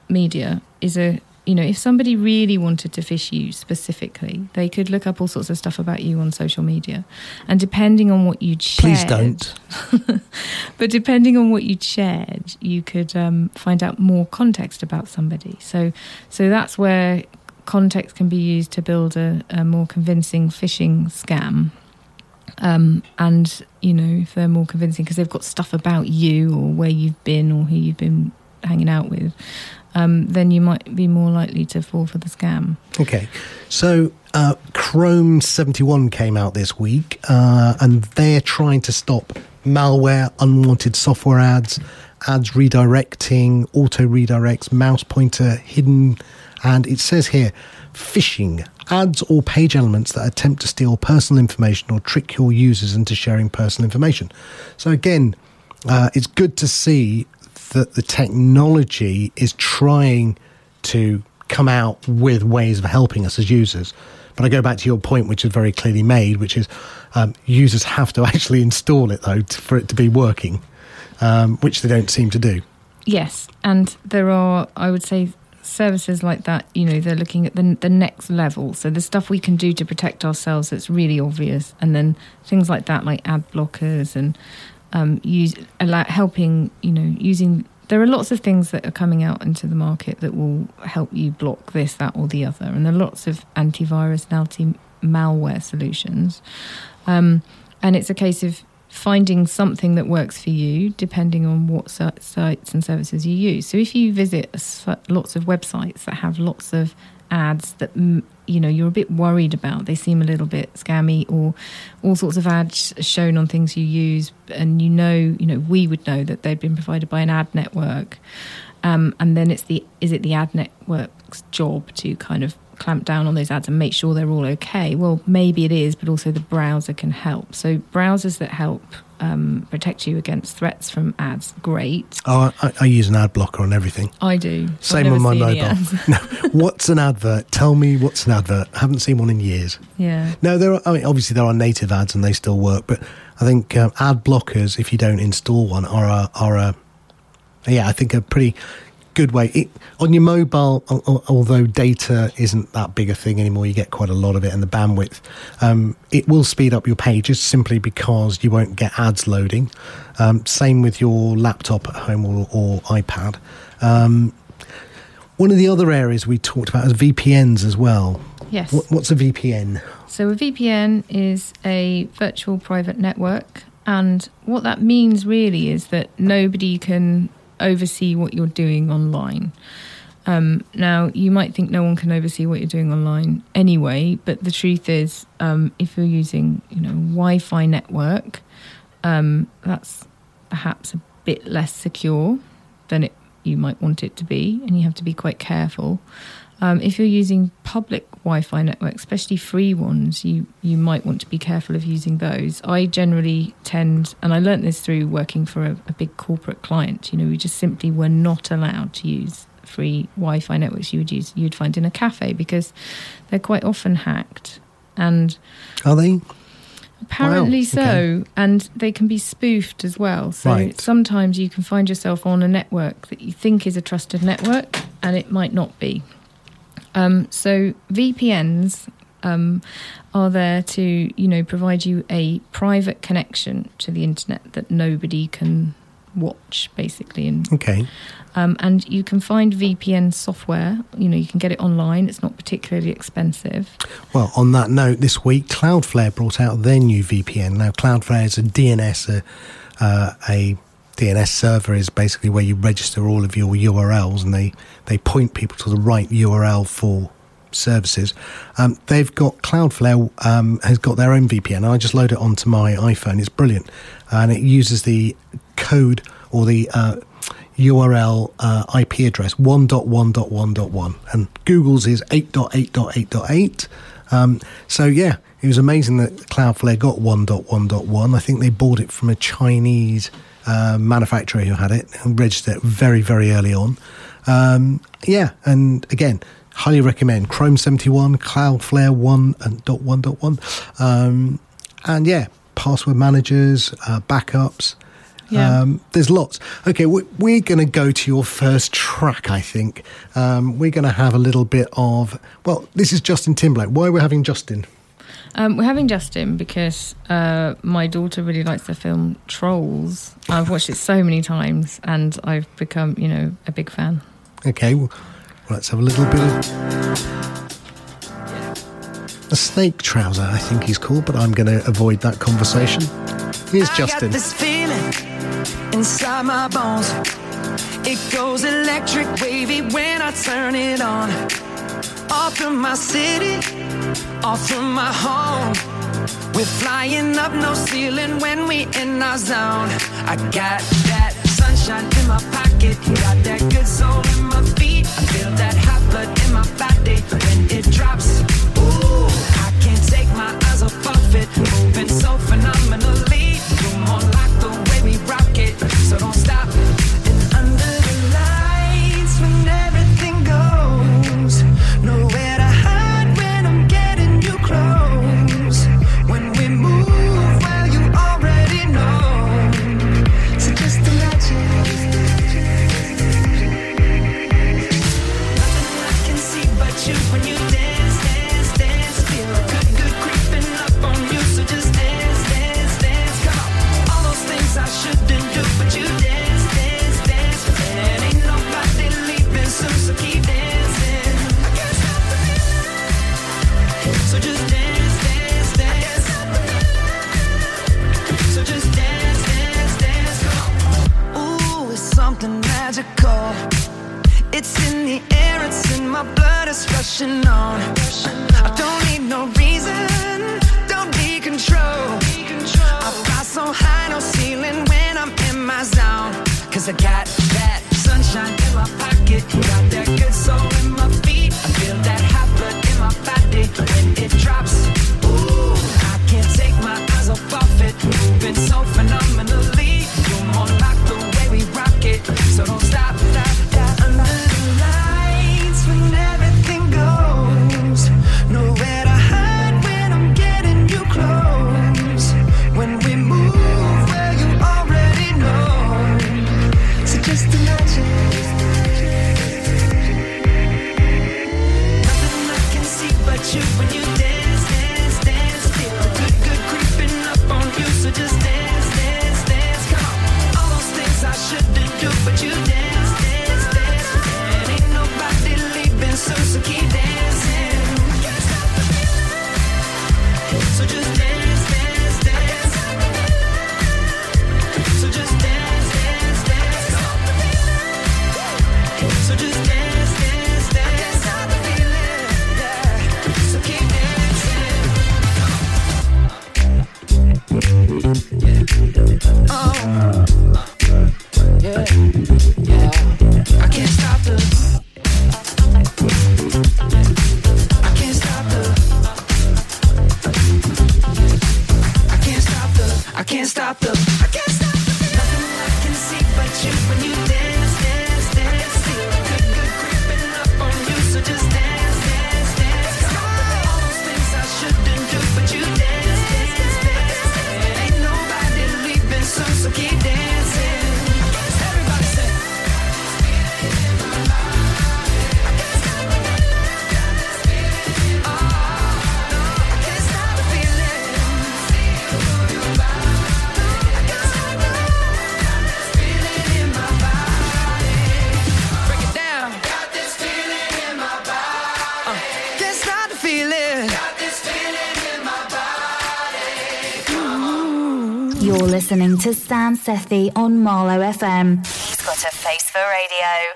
media is a, you know, if somebody really wanted to phish you specifically, they could look up all sorts of stuff about you on social media. And depending on what you'd shared... Please don't. But depending on what you'd shared, you could um, find out more context about somebody. So so that's where context can be used to build a, a more convincing phishing scam. Um, and, you know, if they're more convincing because they've got stuff about you or where you've been or who you've been hanging out with, um, then you might be more likely to fall for the scam. Okay. So uh, Chrome seventy-one came out this week uh, and they're trying to stop malware, unwanted software ads, ads redirecting, auto-redirects, mouse pointer, hidden, and it says here, phishing, ads or page elements that attempt to steal personal information or trick your users into sharing personal information. So again, uh, it's good to see that the technology is trying to come out with ways of helping us as users. But I go back to your point, which is very clearly made, which is um, users have to actually install it, though, to, for it to be working, um, which they don't seem to do. Yes, and there are, I would say, services like that, you know, they're looking at the, the next level. So the stuff we can do to protect ourselves that's really obvious, and then things like that, like ad blockers and um, use allow, helping, you know, using... There are lots of things that are coming out into the market that will help you block this, that or the other. And there are lots of antivirus and anti-malware solutions. Um, and it's a case of finding something that works for you depending on what sites and services you use. So if you visit lots of websites that have lots of ads that, you know, you're a bit worried about, they seem a little bit scammy, or all sorts of ads shown on things you use, and you know, you know, we would know that they've been provided by an ad network, um, and then it's the is it the ad network's job to kind of clamp down on those ads and make sure they're all okay? Well, maybe it is, but also the browser can help. So browsers that help um, protect you against threats from ads, great. Oh, I, I use an ad blocker on everything. I do. Same on my mobile. No, what's an advert? Tell me what's an advert. I haven't seen one in years. Yeah. No, there are, I mean, obviously there are native ads and they still work, but I think um, ad blockers, if you don't install one, are a, are a yeah, I think a pretty... good way. It, on your mobile, although data isn't that big a thing anymore, you get quite a lot of it, and the bandwidth, um, it will speed up your pages simply because you won't get ads loading. Um, same with your laptop at home or, or iPad. Um, one of the other areas we talked about is V P Ns as well. Yes. What, what's a V P N? So a V P N is a virtual private network, and what that means really is that nobody can oversee what you're doing online. Um, now, you might think no one can oversee what you're doing online anyway, but the truth is, um, if you're using, you know, Wi-Fi network, um, that's perhaps a bit less secure than it you might want it to be, and you have to be quite careful. Um, if you're using public Wi-Fi networks, especially free ones, you, you might want to be careful of using those. I generally tend, and I learnt this through working for a, a big corporate client, you know, we just simply were not allowed to use free Wi-Fi networks you would use, you'd find in a cafe, because they're quite often hacked. And are they? Apparently wow. so, okay. And they can be spoofed as well. So right. Sometimes you can find yourself on a network that you think is a trusted network, and it might not be. Um, so V P Ns um, are there to, you know, provide you a private connection to the internet that nobody can watch, basically. And, okay. Um, and you can find V P N software. You know, you can get it online. It's not particularly expensive. Well, on that note, this week Cloudflare brought out their new V P N. Now, Cloudflare is a D N S, a, uh, a D N S server is basically where you register all of your U R Ls, and they, they point people to the right U R L for services. Um, they've got Cloudflare um, has got their own V P N. I just load it onto my iPhone. It's brilliant, and it uses the code or the uh, U R L uh, I P address one dot one dot one dot one, and Google's is eight dot eight dot eight dot eight. Um, so yeah, it was amazing that Cloudflare got one dot one dot one. I think they bought it from a Chinese Uh, manufacturer who had it and registered it very, very early on. Um, yeah, and again, highly recommend Chrome seventy-one, Cloudflare one and dot one dot one, um, and yeah, password managers, uh, backups. Yeah. Um, there's lots. Okay, we're, we're going to go to your first track, I think. Um, we're going to have a little bit of, well, this is Justin Timberlake. Why are we having Justin? Um, we're having Justin because uh, my daughter really likes the film Trolls. I've watched it so many times, and I've become, you know, a big fan. Okay, well, let's have a little bit of a snake trouser, I think he's called, but I'm going to avoid that conversation. Here's I Justin. I got this feeling inside my bones. It goes electric wavy when I turn it on. Off from my city, off from my home. We're flying up no ceiling when we in our zone. I got that sunshine in my pocket, got that good soul in my feet. I feel that hot blood in my body when it drops. Ooh, I can't take my eyes off of it, moving so phenomenally. You're more like the way we rock it, so don't stop. Listening to Sam Sethi on Marlow F M. He's got a face for radio.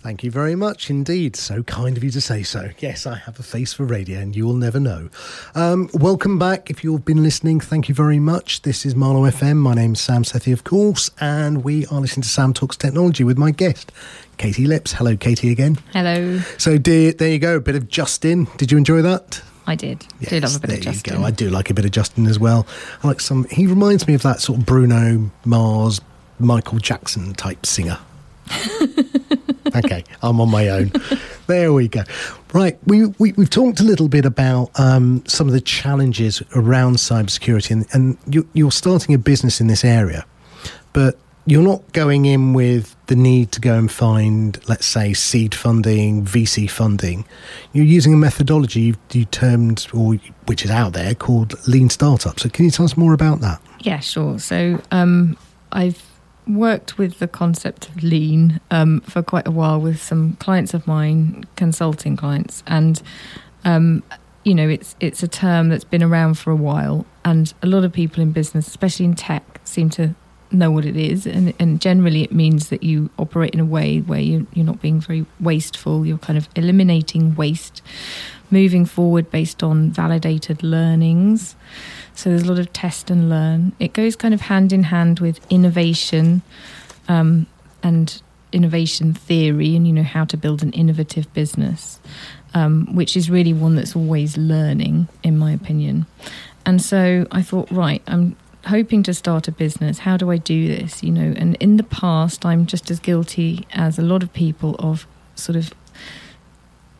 Thank you very much indeed. So kind of you to say so. Yes, I have a face for radio and you will never know. Um, welcome back. If you've been listening, thank you very much. This is Marlow F M. My name's Sam Sethi, of course, and we are listening to Sam Talks Technology with my guest, Katie Lips. Hello, Katie, again. Hello. So, dear, there you go. A bit of Justin. Did you enjoy that? I did. Yes, do love a bit there of Justin. You go. I do like a bit of Justin as well. I like some. He reminds me of that sort of Bruno Mars, Michael Jackson type singer. Okay, I'm on my own. There we go. Right, we, we we've talked a little bit about um, some of the challenges around cybersecurity, and, and you, you're starting a business in this area, but you're not going in with the need to go and find, let's say, seed funding, V C funding. You're using a methodology you, you termed, or which is out there, called Lean Startup. So can you tell us more about that? Yeah, sure. So um, I've worked with the concept of Lean um, for quite a while with some clients of mine, consulting clients, and um, you know, it's it's a term that's been around for a while, and a lot of people in business, especially in tech, seem to know what it is, and, and generally it means that you operate in a way where you, you're not being very wasteful, you're kind of eliminating waste, moving forward based on validated learnings. So there's a lot of test and learn. It goes kind of hand in hand with innovation um, and innovation theory, and you know, how to build an innovative business, um, which is really one that's always learning, in my opinion. And so I thought, right, I'm hoping to start a business. How do I do this? You know, and in the past, I'm just as guilty as a lot of people of sort of,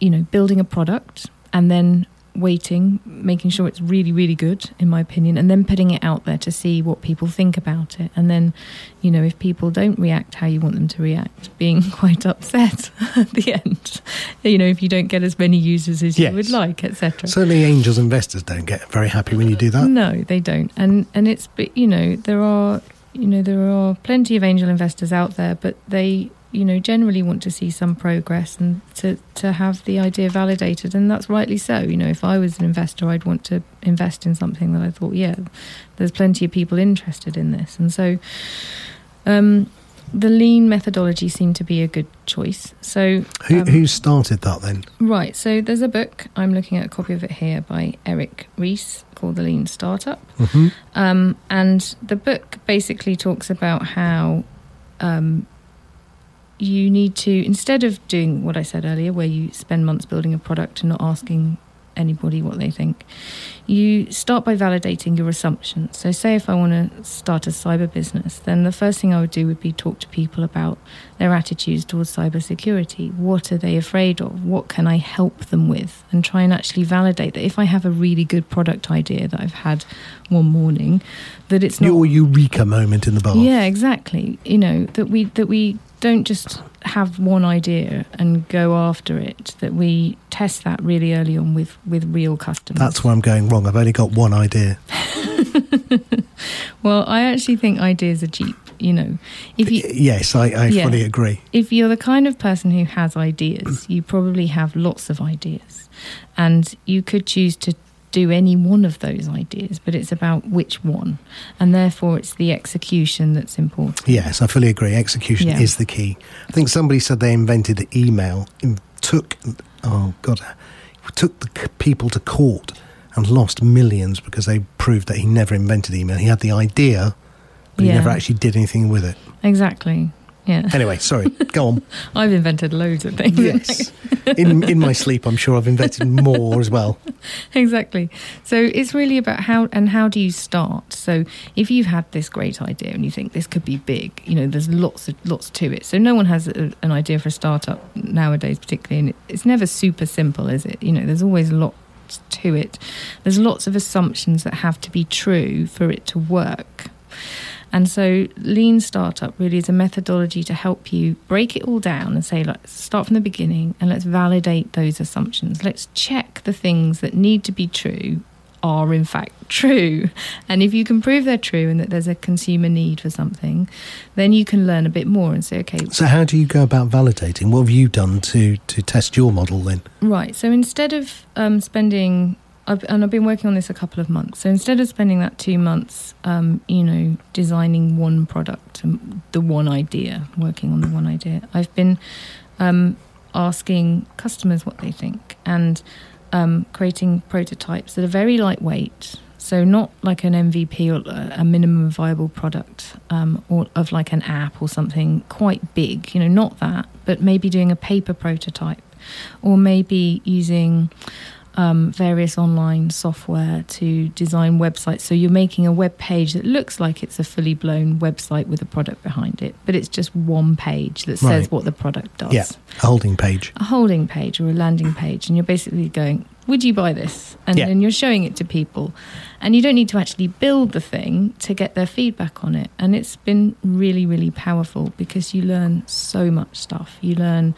you know, building a product and then waiting, making sure it's really, really good, in my opinion, and then putting it out there to see what people think about it. And then, you know, if people don't react how you want them to react, being quite upset at the end, you know, if you don't get as many users as yes. you would like, et cetera. Certainly angels investors don't get very happy when you do that. No, they don't. And and it's, you know, there are, you know, there are plenty of angel investors out there, but they, you know, generally want to see some progress and to, to have the idea validated. And that's rightly so. You know, if I was an investor, I'd want to invest in something that I thought, yeah, there's plenty of people interested in this. And so um, the lean methodology seemed to be a good choice. So who, um, who started that then? Right. So there's a book, I'm looking at a copy of it here, by Eric Ries, called The Lean Startup. Mm-hmm. Um, and the book basically talks about how... Um, you need to, instead of doing what I said earlier, where you spend months building a product and not asking anybody what they think, you start by validating your assumptions. So say if I want to start a cyber business, then the first thing I would do would be talk to people about their attitudes towards cybersecurity. What are they afraid of? What can I help them with? And try and actually validate that if I have a really good product idea that I've had one morning, that it's not... Your eureka moment in the bath. Yeah, exactly. You know, that we that we... don't just have one idea and go after it, that we test that really early on with, with real customers. That's where I'm going wrong. I've only got one idea. Well, I actually think ideas are cheap, you know. If you, yes, I, I yeah, fully agree. If you're the kind of person who has ideas, you probably have lots of ideas. And you could choose to do any one of those ideas, but it's about which one, and therefore it's the execution that's important. Yes, I fully agree. Execution yeah. is the key. I think somebody said they invented email, took oh god, took the people to court and lost millions because they proved that he never invented email. He had the idea, but yeah. he never actually did anything with it. Exactly. Yeah. Anyway, sorry, go on. I've invented loads of things. Yes. in in my sleep, I'm sure I've invented more as well. Exactly. So it's really about how and how do you start. So if you've had this great idea and you think this could be big, you know, there's lots of lots to it. So no one has a, an idea for a startup nowadays, particularly, and it's never super simple, is it? You know, there's always lots to it. There's lots of assumptions that have to be true for it to work. And so Lean Startup really is a methodology to help you break it all down and say, let's start from the beginning and let's validate those assumptions. Let's check the things that need to be true are in fact true. And if you can prove they're true and that there's a consumer need for something, then you can learn a bit more and say, okay. So how do you go about validating? What have you done to, to test your model then? Right. So instead of um, spending... I've, and I've been working on this a couple of months. So instead of spending that two months, um, you know, designing one product, and the one idea, working on the one idea, I've been um, asking customers what they think and um, creating prototypes that are very lightweight. So not like an M V P or a minimum viable product um, or of like an app or something quite big, you know, not that, but maybe doing a paper prototype or maybe using... Um, various online software to design websites. So you're making a web page that looks like it's a fully blown website with a product behind it, but it's just one page that says right. what the product does. Yeah, a holding page. A holding page or a landing page. And you're basically going, would you buy this? And then yeah. you're showing it to people. And you don't need to actually build the thing to get their feedback on it. And it's been really, really powerful because you learn so much stuff. You learn...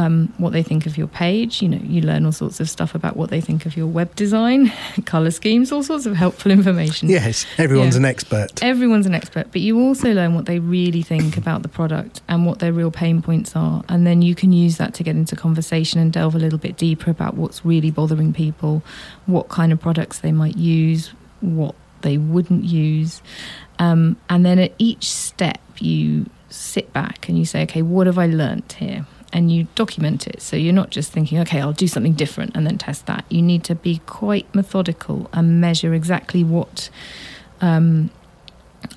um, what they think of your page. You know, you learn all sorts of stuff about what they think of your web design, colour schemes, all sorts of helpful information. Yes, everyone's yeah. an expert. Everyone's an expert, but you also learn what they really think about the product and what their real pain points are. And then you can use that to get into conversation and delve a little bit deeper about what's really bothering people, what kind of products they might use, what they wouldn't use. Um, and then at each step, you sit back and you say, okay, what have I learnt here? And you document it. So you're not just thinking, okay, I'll do something different and then test that. You need to be quite methodical and measure exactly what um,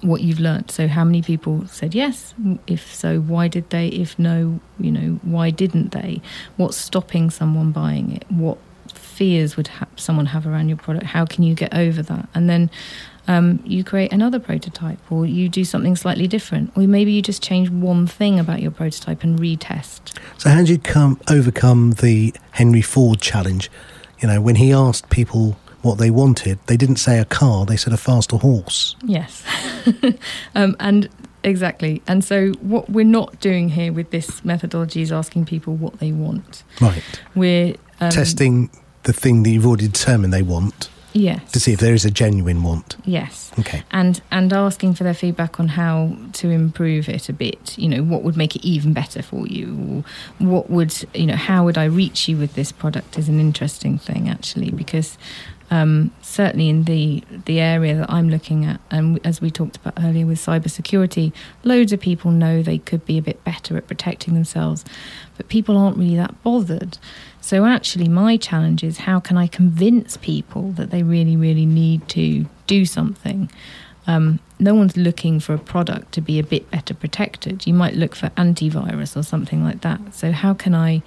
what you've learnt. So how many people said yes? If so, why did they? If no, you know, why didn't they? What's stopping someone buying it? What fears would ha- someone have around your product? How can you get over that? And then um, you create another prototype, or you do something slightly different, or maybe you just change one thing about your prototype and retest. So how did you come overcome the Henry Ford challenge? You know, when he asked people what they wanted, they didn't say a car, they said a faster horse. Yes. um, and exactly. And so what we're not doing here with this methodology is asking people what they want. Right. We're um, testing the thing that you've already determined they want. Yes. To see if there is a genuine want. Yes. Okay. And and asking for their feedback on how to improve it a bit. You know, what would make it even better for you? Or what would, you know, how would I reach you with this product is an interesting thing, actually, because um, certainly in the, the area that I'm looking at, and as we talked about earlier with cybersecurity, loads of people know they could be a bit better at protecting themselves, but people aren't really that bothered. So actually my challenge is how can I convince people that they really, really need to do something? Um, no one's looking for a product to be a bit better protected. You might look for antivirus or something like that. So how can I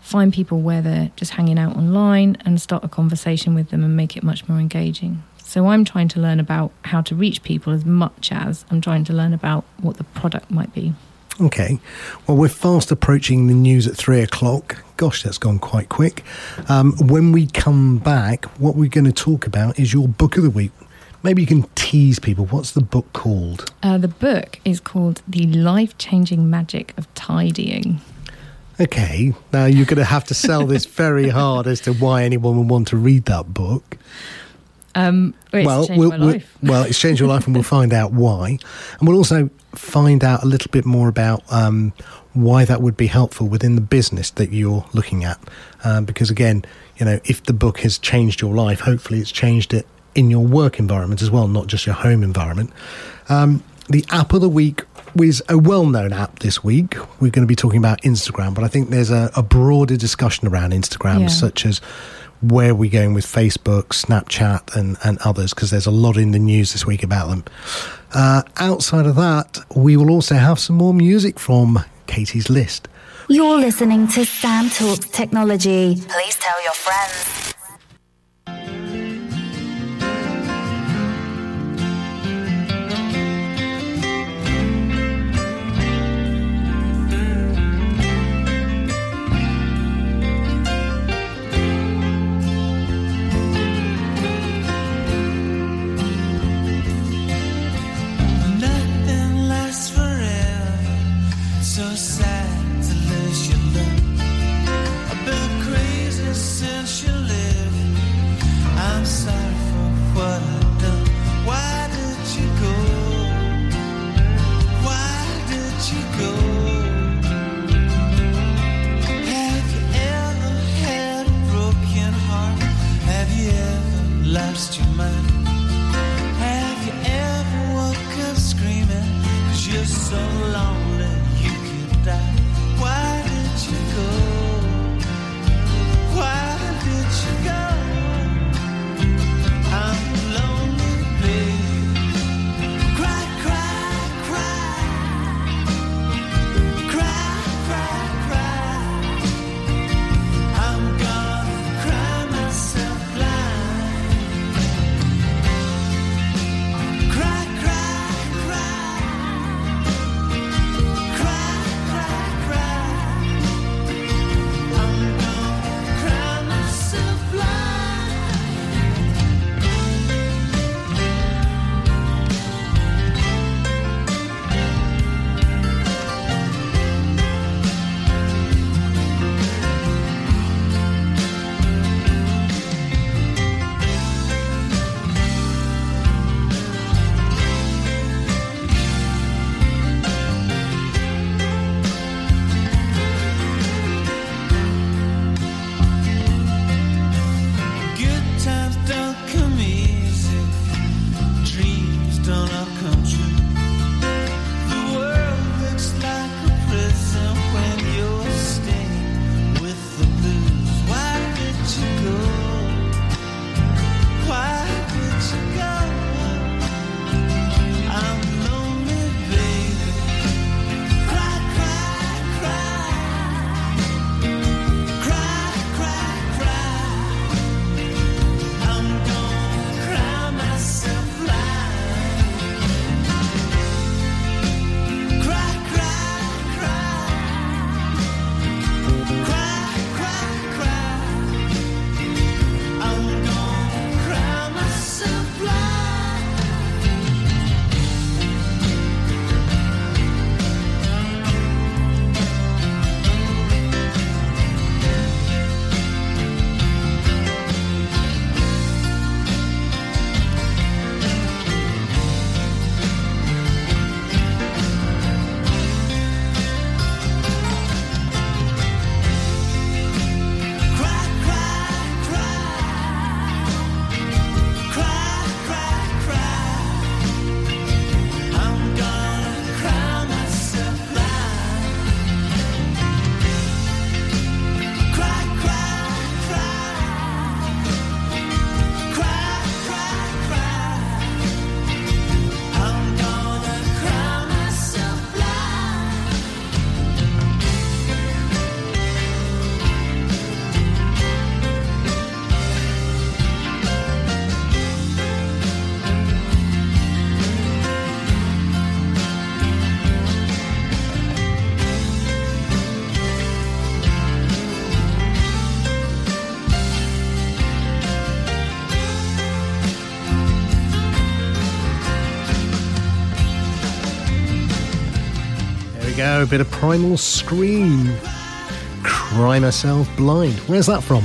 find people where they're just hanging out online and start a conversation with them and make it much more engaging? So I'm trying to learn about how to reach people as much as I'm trying to learn about what the product might be. Okay. Well, we're fast approaching the news at three o'clock. Gosh, that's gone quite quick. Um, when we come back, what we're going to talk about is your book of the week. Maybe you can tease people. What's the book called? Uh, the book is called The Life-Changing Magic of Tidying. Okay. Now, you're going to have to sell this very hard as to why anyone would want to read that book. Um, well, it's well, changed we'll, my life. We'll, well, it's changed your life, and we'll find out why. And we'll also find out a little bit more about um, why that would be helpful within the business that you're looking at. Um, because, again, you know, if the book has changed your life, hopefully it's changed it in your work environment as well, not just your home environment. Um, the app of the week was a well-known app this week. We're going to be talking about Instagram, but I think there's a, a broader discussion around Instagram, yeah. such as where are we going with Facebook, Snapchat and, and others, because there's a lot in the news this week about them. Uh, outside of that, we will also have some more music from Katie's List. You're listening to Sam Talks Technology. Please tell your friends. So lonely you could die. Why did you go? go, a bit of Primal Scream. Cry Myself Blind. Where's that from?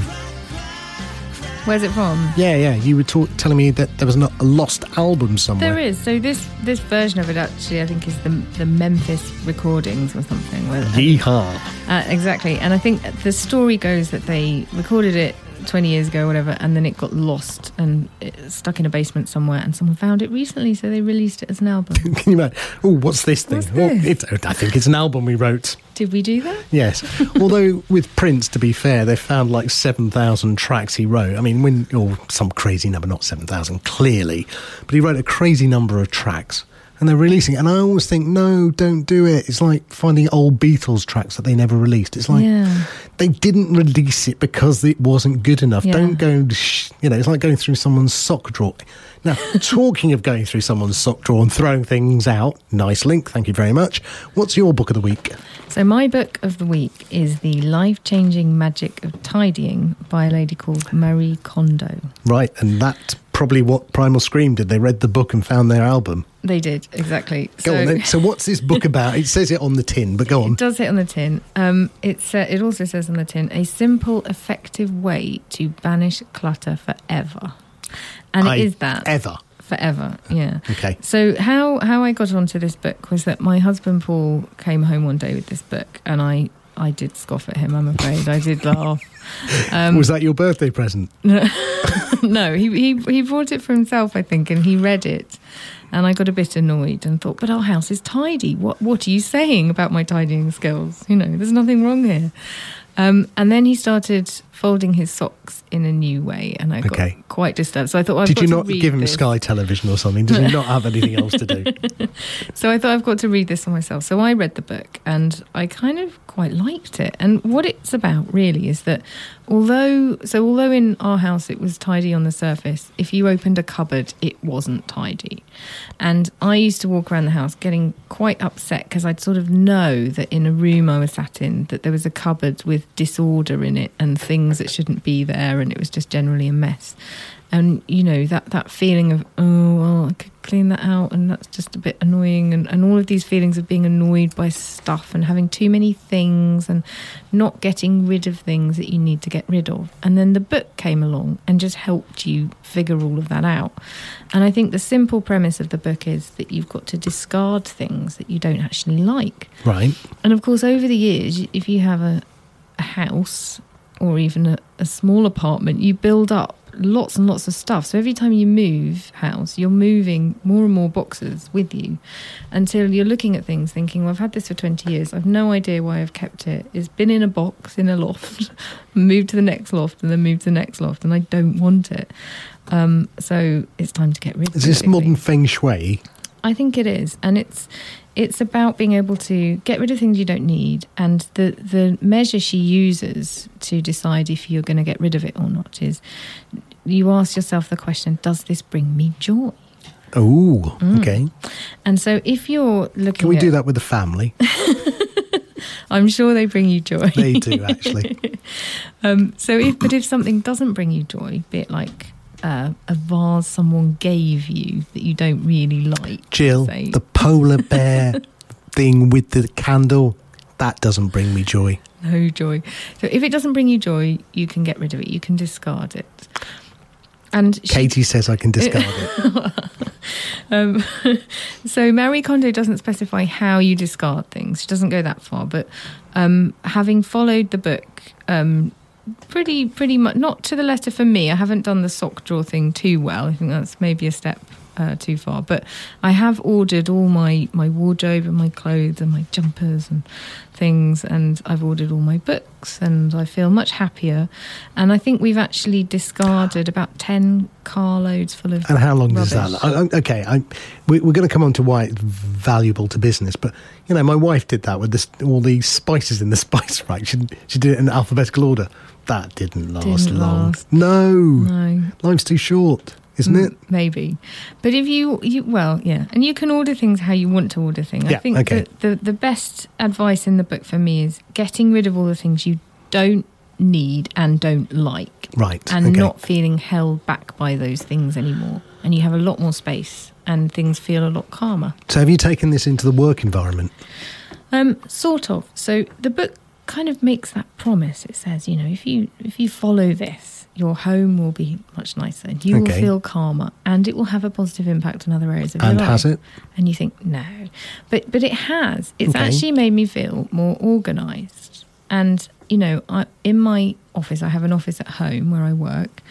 Where's it from? Yeah, yeah. You were ta- telling me that there was not a lost album somewhere. There is. So this this version of it actually, I think, is the the Memphis recordings or something. Yeehaw. Uh, exactly. And I think the story goes that they recorded it twenty years ago, or whatever, and then it got lost and it's stuck in a basement somewhere. And someone found it recently, so they released it as an album. Can you imagine? Oh, what's this thing? What's this? Oh, it, I think it's an album we wrote. Did we do that? Yes. Although with Prince, to be fair, they found like seven thousand tracks he wrote. I mean, when or some crazy number, not seven thousand, clearly. But he wrote a crazy number of tracks and they're releasing it. And I always think, no, don't do it. It's like finding old Beatles tracks that they never released. It's like yeah. they didn't release it because it wasn't good enough. Yeah. Don't go, shh, you know, it's like going through someone's sock drawer. Now, talking of going through someone's sock drawer and throwing things out, nice link, thank you very much. What's your book of the week? So my book of the week is The Life-Changing Magic of Tidying by a lady called Marie Kondo. Right, and that's probably what Primal Scream did. They read the book and found their album. They did, exactly. Go so, on then. So what's this book about? It says it on the tin, but go on. It does it on the tin. Um, it's, uh, it also says on the tin, a simple, effective way to banish clutter forever. And it I is that. Ever. Forever, yeah. Okay. So how, how I got onto this book was that my husband, Paul, came home one day with this book and I, I did scoff at him, I'm afraid. I did laugh. Um, was that your birthday present? No, no he, he, he bought it for himself, I think, and he read it. And I got a bit annoyed and thought, but our house is tidy. What, what are you saying about my tidying skills? You know, there's nothing wrong here. Um, and then he started folding his socks in a new way, and I got okay. quite disturbed. So I thought, well, I've did got you not to read give him this. Sky Television or something? Does he not have anything else to do? So I thought I've got to read this for myself. So I read the book, and I kind of quite liked it. And what it's about really is that, although so although in our house it was tidy on the surface, if you opened a cupboard, it wasn't tidy. And I used to walk around the house getting quite upset because I'd sort of know that in a room I was sat in that there was a cupboard with disorder in it and things that shouldn't be there, and it was just generally a mess. And you know, that that feeling of, oh well, I could clean that out, and that's just a bit annoying, and, and all of these feelings of being annoyed by stuff and having too many things and not getting rid of things that you need to get rid of. And then the book came along and just helped you figure all of that out. And I think the simple premise of the book is that you've got to discard things that you don't actually like. Right. And of course, over the years, if you have a, a house or even a, a small apartment, you build up lots and lots of stuff. So every time you move house, you're moving more and more boxes with you until you're looking at things thinking, well, I've had this for twenty years. I've no idea why I've kept it. It's been in a box in a loft, moved to the next loft and then moved to the next loft, and I don't want it. Um, so it's time to get rid of it. Is this modern feng shui? I think it is. And it's it's about being able to get rid of things you don't need. And the, the measure she uses to decide if you're going to get rid of it or not is you ask yourself the question, does this bring me joy? Oh, mm. okay. And so if you're looking at... Can we at, do that with the family? I'm sure they bring you joy. They do, actually. um, so if, But if something doesn't bring you joy, be it like... Uh, a vase someone gave you that you don't really like. Jill, say. The polar bear thing with the candle, that doesn't bring me joy. No joy. So if it doesn't bring you joy, you can get rid of it. You can discard it. And she, Katie says I can discard it. um, so Marie Kondo doesn't specify how you discard things. She doesn't go that far. But um, having followed the book... Um, Pretty, pretty much, not to the letter for me. I haven't done the sock drawer thing too well. I think that's maybe a step uh, too far. But I have ordered all my, my wardrobe and my clothes and my jumpers and things. And I've ordered all my books and I feel much happier. And I think we've actually discarded about ten carloads full of And how long rubbish. Does that... I, I, okay, I, we, we're going to come on to why it's valuable to business, but, you know, my wife did that with this, all the spices in the spice rack. She, she did it in alphabetical order. That didn't last didn't long. Last. No. No. Life's too short, isn't it? M- maybe. But if you, you... Well, yeah. And you can order things how you want to order things. Yeah, I think okay. the, the, the best advice in the book for me is getting rid of all the things you don't need and don't like. Right. And okay. not feeling held back by those things anymore. And you have a lot more space and things feel a lot calmer. So have you taken this into the work environment? Um, sort of. So the book kind of makes that promise. It says, you know, if you if you follow this, your home will be much nicer and you okay. will feel calmer and it will have a positive impact on other areas of and your life. And has it? And you think, no. But but it has. It's okay. actually made me feel more organised. And, you know, I, in my office, I have an office at home where I work,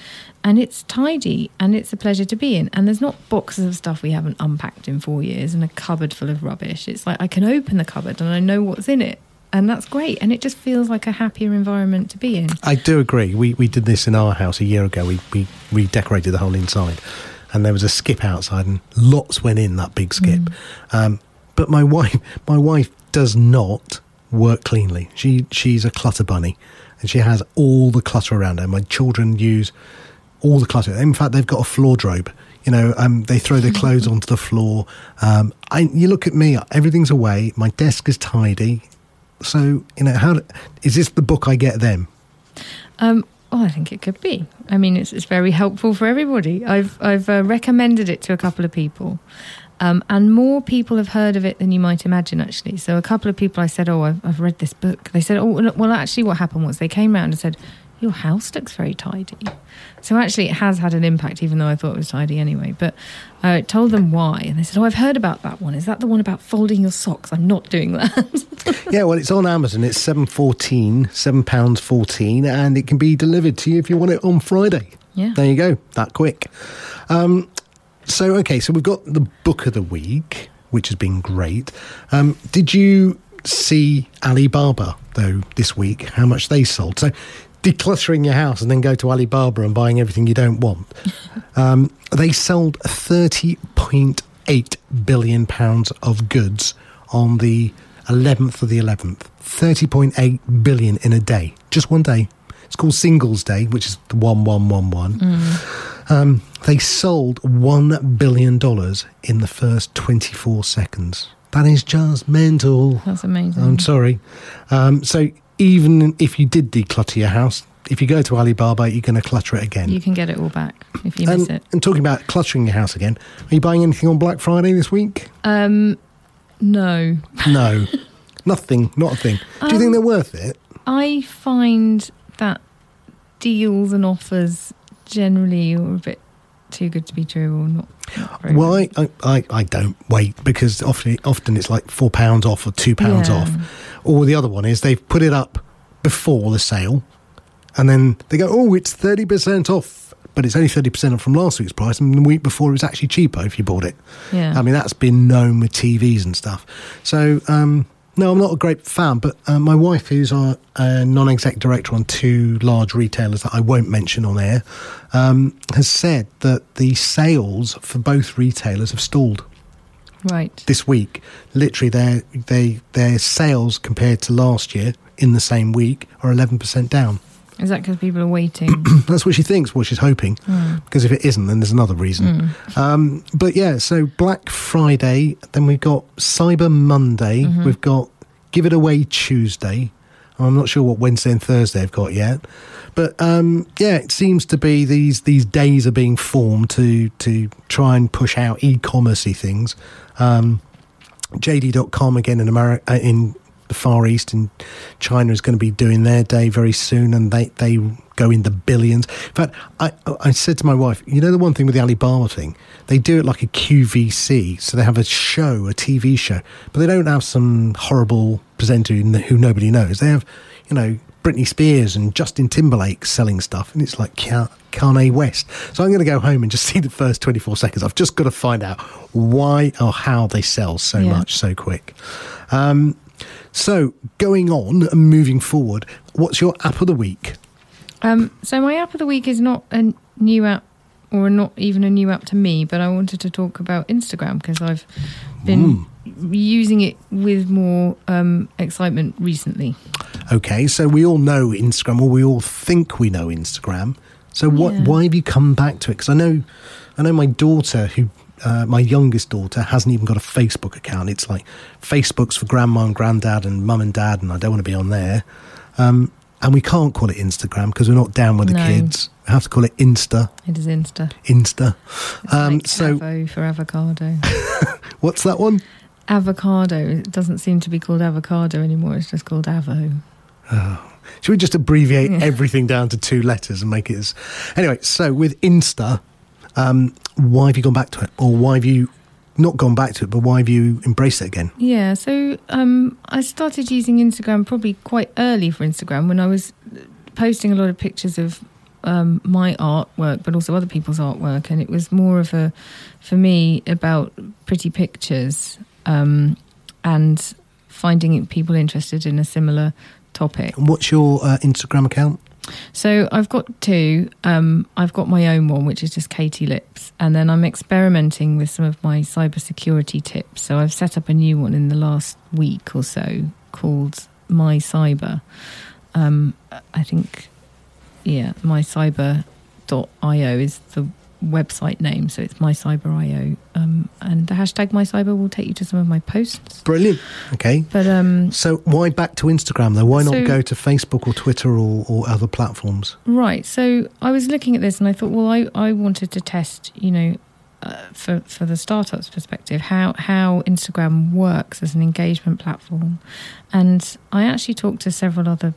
and it's tidy and it's a pleasure to be in. And there's not boxes of stuff we haven't unpacked in four years and a cupboard full of rubbish. It's like I can open the cupboard and I know what's in it. And that's great. And it just feels like a happier environment to be in. I do agree. We we did this in our house a year ago. We, we redecorated the whole inside and there was a skip outside and lots went in that big skip. Mm. Um, but my wife, my wife does not work cleanly. She She's a clutter bunny and she has all the clutter around her. My children use all the clutter. In fact, they've got a floor drobe. You know, um, they throw their clothes onto the floor. Um, I, you look at me, everything's away. My desk is tidy. So, you know, how is this the book I get them? Um, oh, I think it could be. I mean, it's, it's very helpful for everybody. I've I've uh, recommended it to a couple of people. Um, and more people have heard of it than you might imagine, actually. So a couple of people I said, oh, I've, I've read this book. They said, oh, well, actually what happened was they came round and said, your house looks very tidy. So actually it has had an impact, even though I thought it was tidy anyway. But I uh, told them why. And they said, oh, I've heard about that one. Is that the one about folding your socks? I'm not doing that. Yeah, well, it's on Amazon. It's seven pounds fourteen, seven pounds fourteen, and it can be delivered to you if you want it on Friday. Yeah. There you go. That quick. Um So, okay, so we've got the book of the week, which has been great. Um, did you see Alibaba, though, this week, how much they sold? So decluttering your house and then go to Alibaba and buying everything you don't want. Um, they sold thirty point eight billion pounds of goods on the eleventh of the eleventh. thirty point eight billion in a day, just one day. It's called Singles Day, which is the one one one one. Mm. Um, they sold one billion dollars in the first twenty-four seconds. That is just mental. That's amazing. I'm sorry. Um, so even if you did declutter your house, if you go to Alibaba, you're going to clutter it again. You can get it all back if you miss and, it. And talking about cluttering your house again, are you buying anything on Black Friday this week? Um, no. No. Nothing. Not a thing. Do um, you think they're worth it? I find that deals and offers generally are a bit too good to be true or not. not well, I, I, I don't wait because often often it's like four pounds off or two pounds yeah. off. Or the other one is they've put it up before the sale and then they go, oh, it's thirty percent off, but it's only thirty percent off from last week's price and the week before it was actually cheaper if you bought it. Yeah. I mean, that's been known with T Vs and stuff. So, um... no, I'm not a great fan, but uh, my wife, who's a, a non-exec director on two large retailers that I won't mention on air, um, has said that the sales for both retailers have stalled. Right. This week, literally, their they their sales compared to last year in the same week are eleven percent down. Is that because people are waiting? That's what she thinks, what she's hoping, mm. because if it isn't, then there's another reason. Mm. Um, but yeah, so Black Friday, then we've got Cyber Monday, mm-hmm. we've got Give It Away Tuesday. I'm not sure what Wednesday and Thursday have got yet. But um, yeah, it seems to be these, these days are being formed to, to try and push out e-commerce-y things. Um, J D dot com again in America, in the Far East and China is going to be doing their day very soon and they, they go in the billions. In fact, I, I said to my wife, you know the one thing with the Alibaba thing? They do it like a Q V C, so they have a show, a T V show, but they don't have some horrible presenter who nobody knows. They have, you know, Britney Spears and Justin Timberlake selling stuff and it's like Kanye West. So I'm going to go home and just see the first twenty-four seconds. I've just got to find out why or how they sell so yeah. much so quick. Um So, going on and moving forward, what's your app of the week? Um, so, my app of the week is not a new app or not even a new app to me, but I wanted to talk about Instagram because I've been mm. using it with more um, excitement recently. Okay, so we all know Instagram, or we all think we know Instagram. So, what, yeah. why have you come back to it? Because I know, I know my daughter who... Uh, my youngest daughter hasn't even got a Facebook account. It's like Facebook's for grandma and granddad and mum and dad, and I don't want to be on there. Um, and we can't call it Instagram because we're not down with no. the kids. We have to call it Insta. It is Insta. Insta. It's um, like so for avocado. What's that one? avocado. It doesn't seem to be called avocado anymore. It's just called avo. Oh. Should we just abbreviate yeah. everything down to two letters and make it as... Anyway, so with Insta, um, why have you gone back to it? Or why have you not gone back to it, but why have you embraced it again? Yeah, so um, I started using Instagram probably quite early for Instagram when I was posting a lot of pictures of um, my artwork, but also other people's artwork. And it was more of a, for me, about pretty pictures um, and finding people interested in a similar... topic. And what's your uh, Instagram account? So I've got two. Um, I've got my own one, which is just Katie Lips. And then I'm experimenting with some of my cybersecurity tips. So I've set up a new one in the last week or so called MyCyber. Um, I think, yeah, my cyber dot io is the website name. So it's my cyber dot io. Um, and the hashtag MyCyber will take you to some of my posts. Brilliant. Okay. But um, so why back to Instagram though? Why so, not go to Facebook or Twitter or, or other platforms? Right. So I was looking at this and I thought, well, I, I wanted to test, you know, uh, for, for the startups perspective, how, how Instagram works as an engagement platform. And I actually talked to several other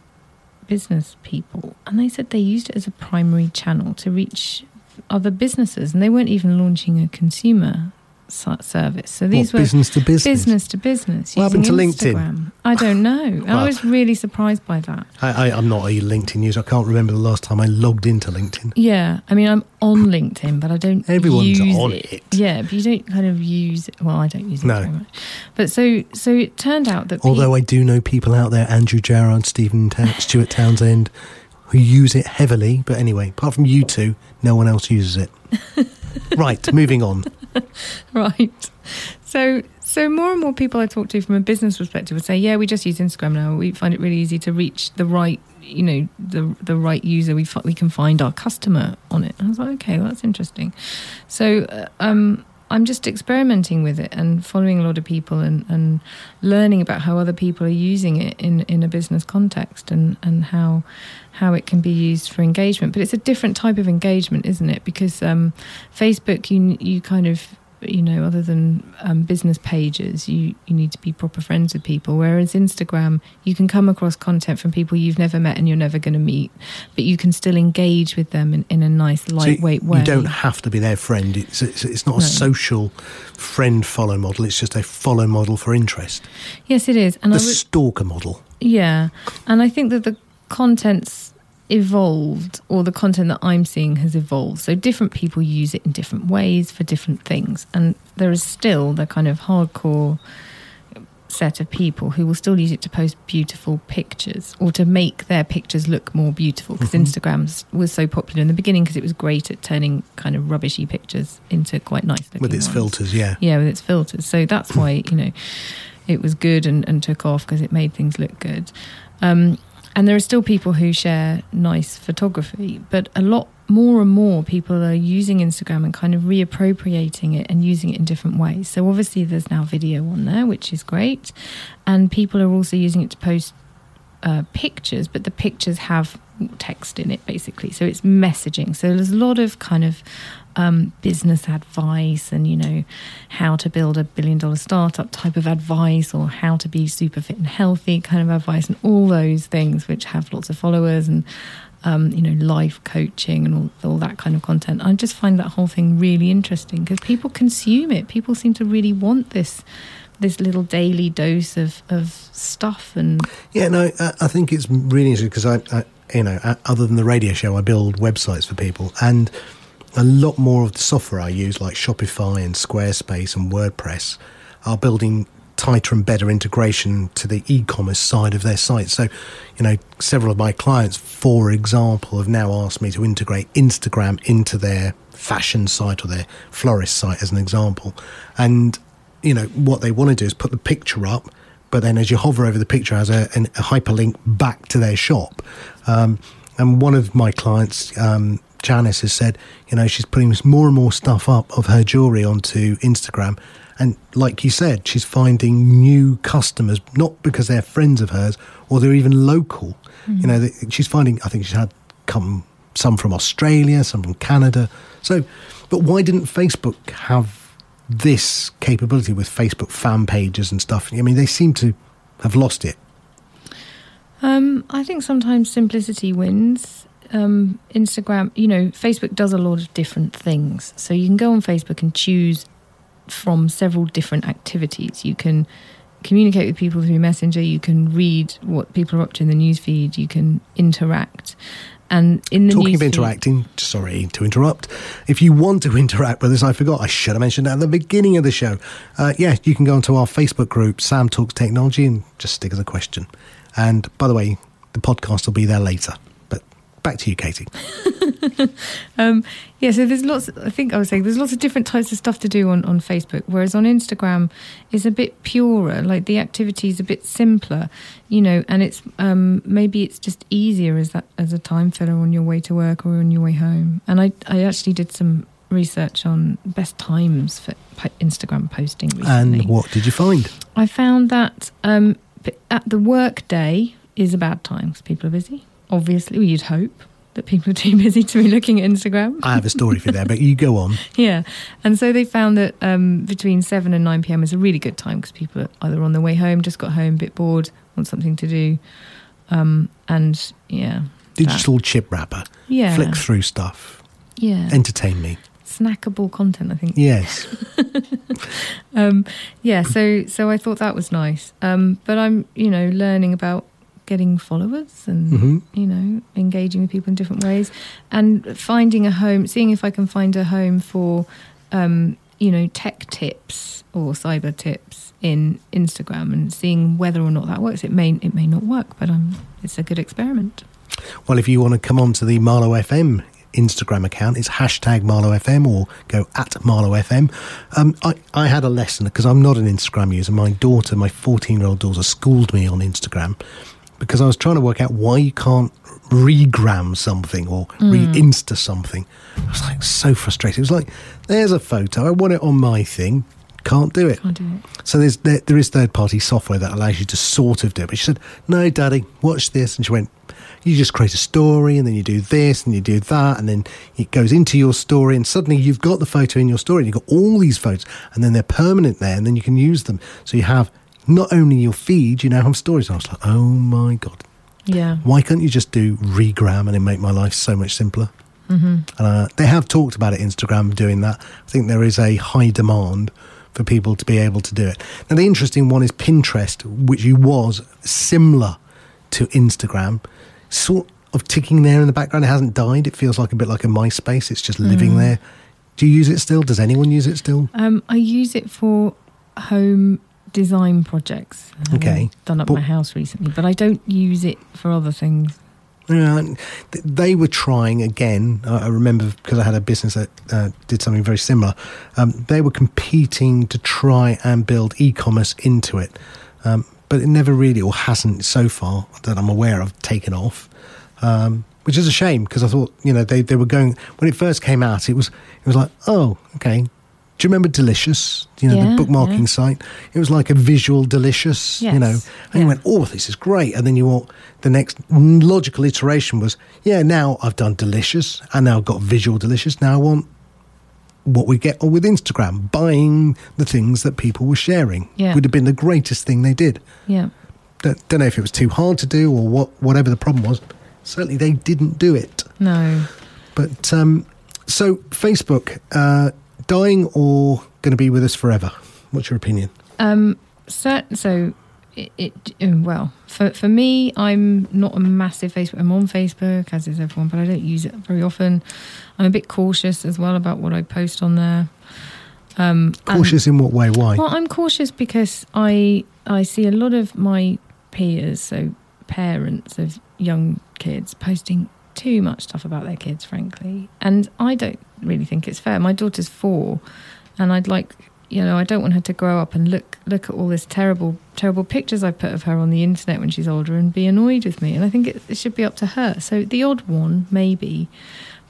business people and they said they used it as a primary channel to reach other businesses, and they weren't even launching a consumer service. So these what, were business to business, business to business. What happened to Instagram. LinkedIn? I don't know. Well, I was really surprised by that. I, I, I'm not a LinkedIn user. I can't remember the last time I logged into LinkedIn. Yeah, I mean, I'm on LinkedIn, but I don't. Everyone's use on it. it. Yeah, but you don't kind of use. Well, I don't use it no. very much. But so, so it turned out that. Although people, I do know people out there: Andrew Gerard, Stephen Ta- Stuart Townsend. Who use it heavily, but anyway, apart from you two, no one else uses it. Right, moving on. Right. So so more and more people I talk to from a business perspective would say, yeah, we just use Instagram now. We find it really easy to reach the right, you know, the the right user. We fi- we can find our customer on it. And I was like, okay, well, that's interesting. So uh, um, I'm just experimenting with it and following a lot of people and, and learning about how other people are using it in, in a business context and, and how... how it can be used for engagement. But it's a different type of engagement, isn't it? Because um, Facebook, you you kind of, you know, other than um, business pages, you, you need to be proper friends with people. Whereas Instagram, you can come across content from people you've never met and you're never going to meet, but you can still engage with them in, in a nice, lightweight so you, way. You don't have to be their friend. It's, it's, it's not a no. social friend-follow model. It's just a follow model for interest. Yes, it is. And the I would, stalker model. Yeah. And I think that the content's evolved, or the content that I'm seeing has evolved. So different people use it in different ways for different things. And there is still the kind of hardcore set of people who will still use it to post beautiful pictures or to make their pictures look more beautiful, because mm-hmm. Instagram was so popular in the beginning because it was great at turning kind of rubbishy pictures into quite nice looking with its ones. filters yeah yeah with its filters. So that's why, you know, it was good and, and took off, because it made things look good. um And there are still people who share nice photography, but a lot more and more people are using Instagram and kind of reappropriating it and using it in different ways. So obviously there's now video on there, which is great. And people are also using it to post uh, pictures, but the pictures have text in it, basically. So it's messaging. So there's a lot of kind of um, business advice and, you know, how to build a billion dollar startup type of advice, or how to be super fit and healthy kind of advice, and all those things which have lots of followers, and, um, you know, life coaching and all, all that kind of content. I just find that whole thing really interesting because people consume it. People seem to really want this this little daily dose of, of stuff. And yeah, no, I, I think it's really interesting because I, I, you know, other than the radio show, I build websites for people, and a lot more of the software I use, like Shopify and Squarespace and WordPress, are building tighter and better integration to the e-commerce side of their site. So, you know, several of my clients, for example, have now asked me to integrate Instagram into their fashion site or their florist site, as an example. And, you know, what they want to do is put the picture up, but then as you hover over the picture, it has a, a hyperlink back to their shop. Um, and one of my clients... Um, Janice has said, you know, she's putting more and more stuff up of her jewellery onto Instagram. And like you said, she's finding new customers, not because they're friends of hers or they're even local. Mm-hmm. You know, she's finding, I think she's had come some from Australia, some from Canada. So, but why didn't Facebook have this capability with Facebook fan pages and stuff. I mean, they seem to have lost it. Um, I think sometimes simplicity wins. Um, Instagram, you know, Facebook does a lot of different things. So you can go on Facebook and choose from several different activities. You can communicate with people through Messenger. You can read what people are up to in the newsfeed. You can interact. And in the Talking of interacting, sorry to interrupt. If you want to interact with us, I forgot, I should have mentioned that at the beginning of the show. Uh, yeah, you can go onto our Facebook group, Sam Talks Technology, and just stick as a question. And by the way, the podcast will be there later. But back to you, Katie. um, yeah, so there's lots, I think I was saying, there's lots of different types of stuff to do on, on Facebook, whereas on Instagram it's a bit purer, like the activity is a bit simpler, you know, and it's um, maybe it's just easier as that as a time filler on your way to work or on your way home. And I, I actually did some research on best times for Instagram posting recently. And what did you find? I found that... Um, But at the work day is a bad time because people are busy. Obviously, well, you'd hope that people are too busy to be looking at Instagram. I have a story for that, but you go on. Yeah. And so they found that um, between seven and nine p.m. is a really good time because people are either on their way home, just got home, a bit bored, want something to do. Um, and, yeah. Digital that. Chip wrapper. Yeah. Flick through stuff. Yeah. Entertain me. Snackable content, I think. Yes. um, yeah, so so I thought that was nice. Um, but I'm, you know, learning about getting followers and, mm-hmm. you know, engaging with people in different ways and finding a home, seeing if I can find a home for, um, you know, tech tips or cyber tips in Instagram and seeing whether or not that works. It may it may not work, but I'm, it's a good experiment. Well, if you want to come on to the Marlow F M Instagram account, it's hashtag Marlow F M or go at Marlow F M. Um, I, I had a lesson because I'm not an Instagram user. My daughter, my fourteen-year-old daughter, schooled me on Instagram because I was trying to work out why you can't regram something or mm. re-insta something. I was like so frustrated. It was like, there's a photo. I want it on my thing. Can't do it. Can't do it. So there's, there, there is third-party software that allows you to sort of do it. But she said, no, Daddy, watch this. And she went, you just create a story and then you do this and you do that and then it goes into your story and suddenly you've got the photo in your story and you've got all these photos and then they're permanent there and then you can use them. So you have not only your feed, you now have stories. And I was like, oh my God. Yeah. Why can't you just do regram and it make my life so much simpler? Mm-hmm. Uh, they have talked about it, Instagram, doing that. I think there is a high demand for people to be able to do it. Now, the interesting one is Pinterest, which was similar to Instagram, sort of ticking there in the background. It hasn't died. It feels like a bit like a MySpace. It's just living mm. there. Do you use it still? Does anyone use it still? Um, I use it for home design projects. I've okay. done up but, my house recently, but I don't use it for other things. Uh, they were trying again. I remember because I had a business that uh, did something very similar. Um, they were competing to try and build e-commerce into it. Um, but it never really, or hasn't so far that I'm aware of, taken off, um, which is a shame because I thought, you know, they, they were going, when it first came out, it was it was like, oh, okay, do you remember Delicious, you know, yeah, the bookmarking yeah. site? It was like a visual Delicious, yes, you know, and yeah. you went, oh, this is great. And then you all, the next logical iteration was, yeah, now I've done Delicious, and now I've got visual Delicious, now I want what we get on with Instagram, buying the things that people were sharing yeah. would have been the greatest thing they did. Yeah, don't know if it was too hard to do or what. Whatever the problem was, certainly they didn't do it. No, but um, so Facebook uh, dying or going to be with us forever? What's your opinion? Um, so, so it, it well for for me, I'm not a massive Facebook. I'm on Facebook as is everyone, but I don't use it very often. I'm a bit cautious as well about what I post on there. Um, cautious and, in what way? Why? Well, I'm cautious because I I see a lot of my peers, so parents of young kids, posting too much stuff about their kids, frankly. And I don't really think it's fair. My daughter's four, and I'd like, you know, I don't want her to grow up and look look at all this terrible, terrible pictures I put of her on the internet when she's older and be annoyed with me. And I think it, it should be up to her. So the odd one, maybe,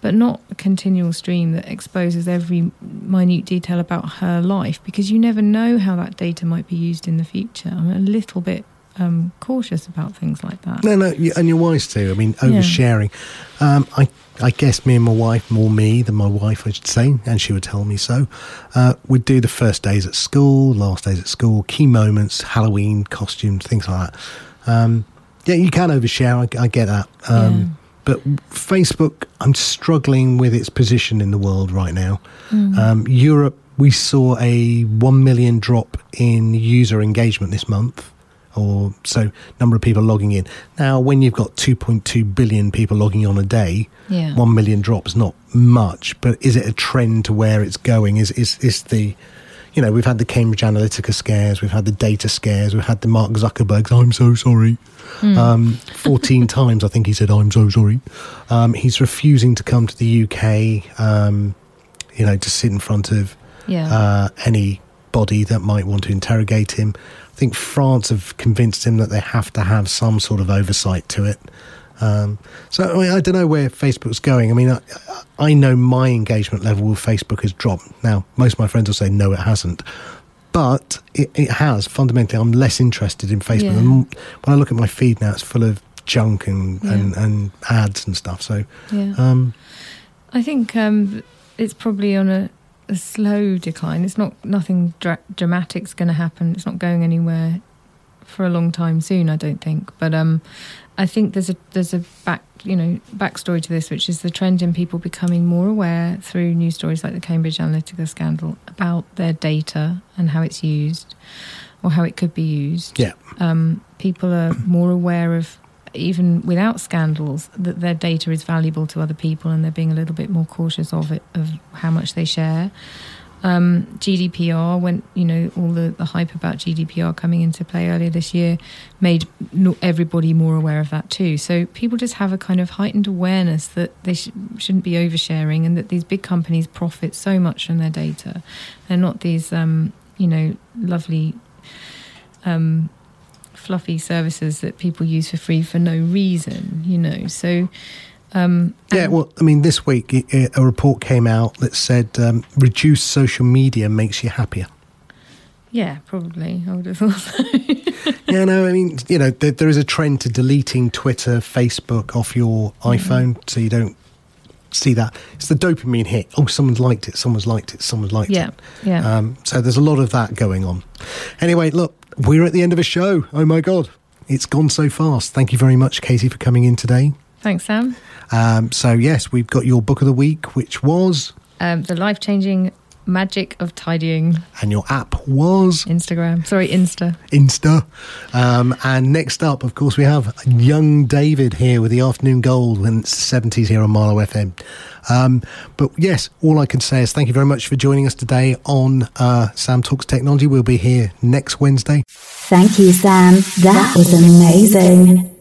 but not a continual stream that exposes every minute detail about her life, because you never know how that data might be used in the future. I'm a little bit um, cautious about things like that. No, no, and you're wise too. I mean, oversharing. Yeah. Um, I I guess me and my wife, more me than my wife, I should say, and she would tell me so, uh, we'd do the first days at school, last days at school, key moments, Halloween costumes, things like that. Um, yeah, you can overshare, I, I get that. Um, yeah. But Facebook, I'm struggling with its position in the world right now. Mm. Um, Europe, we saw a one million drop in user engagement this month. Or so number of people logging in. Now, when you've got two point two billion people logging on a day, yeah. one million drops not much. But is it a trend to where it's going? Is is is the, you know, we've had the Cambridge Analytica scares, we've had the data scares, we've had the Mark Zuckerberg's "I'm so sorry," mm. um, fourteen times I think he said "I'm so sorry." Um, he's refusing to come to the U K, um, you know, to sit in front of yeah. uh, any body that might want to interrogate him. I think France have convinced him that they have to have some sort of oversight to it. Um, so I, mean, I don't know where Facebook's going. I mean, I, I know my engagement level with Facebook has dropped. Now, most of my friends will say, no, it hasn't. But it, it has. Fundamentally, I'm less interested in Facebook. Yeah. And when I look at my feed now, it's full of junk and, yeah. and, and ads and stuff. So yeah. um, I think um, it's probably on a... a slow decline. It's not nothing dra- dramatic's going to happen. It's not going anywhere for a long time soon, I don't think. But um, I think there's a there's a back you know backstory to this, which is the trend in people becoming more aware through news stories like the Cambridge Analytica scandal about their data and how it's used or how it could be used. Yeah. Um, people are more aware of, even without scandals, that their data is valuable to other people, and they're being a little bit more cautious of it, of how much they share. Um, G D P R, when you know all the, the hype about G D P R coming into play earlier this year, made everybody more aware of that too. So people just have a kind of heightened awareness that they sh- shouldn't be oversharing, and that these big companies profit so much from their data. They're not these, um, you know, lovely... Um, fluffy services that people use for free for no reason, you know. So um yeah well I mean this week it, it, a report came out that said um reduced social media makes you happier. Yeah, probably, I would have thought so. Yeah, no, I mean, you know, there, there is a trend to deleting Twitter, Facebook off your mm-hmm. iPhone, so you don't see that. It's the dopamine hit. Oh, someone's liked it, someone's liked it, someone's liked yeah, it. Yeah, yeah. Um, so there's a lot of that going on. Anyway, look, we're at the end of a show. Oh my God, it's gone so fast. Thank you very much, Katie, for coming in today. Thanks, Sam. Um, so yes, we've got your book of the week, which was... Um, The Life-Changing Magic of Tidying. And your app was... Instagram. Sorry, Insta. Insta. Um, and next up, of course, we have young David here with the Afternoon Gold, and it's the seventies here on Marlow F M. Um, but yes, all I can say is thank you very much for joining us today on uh, Sam Talks Technology. We'll be here next Wednesday. Thank you, Sam. That was amazing.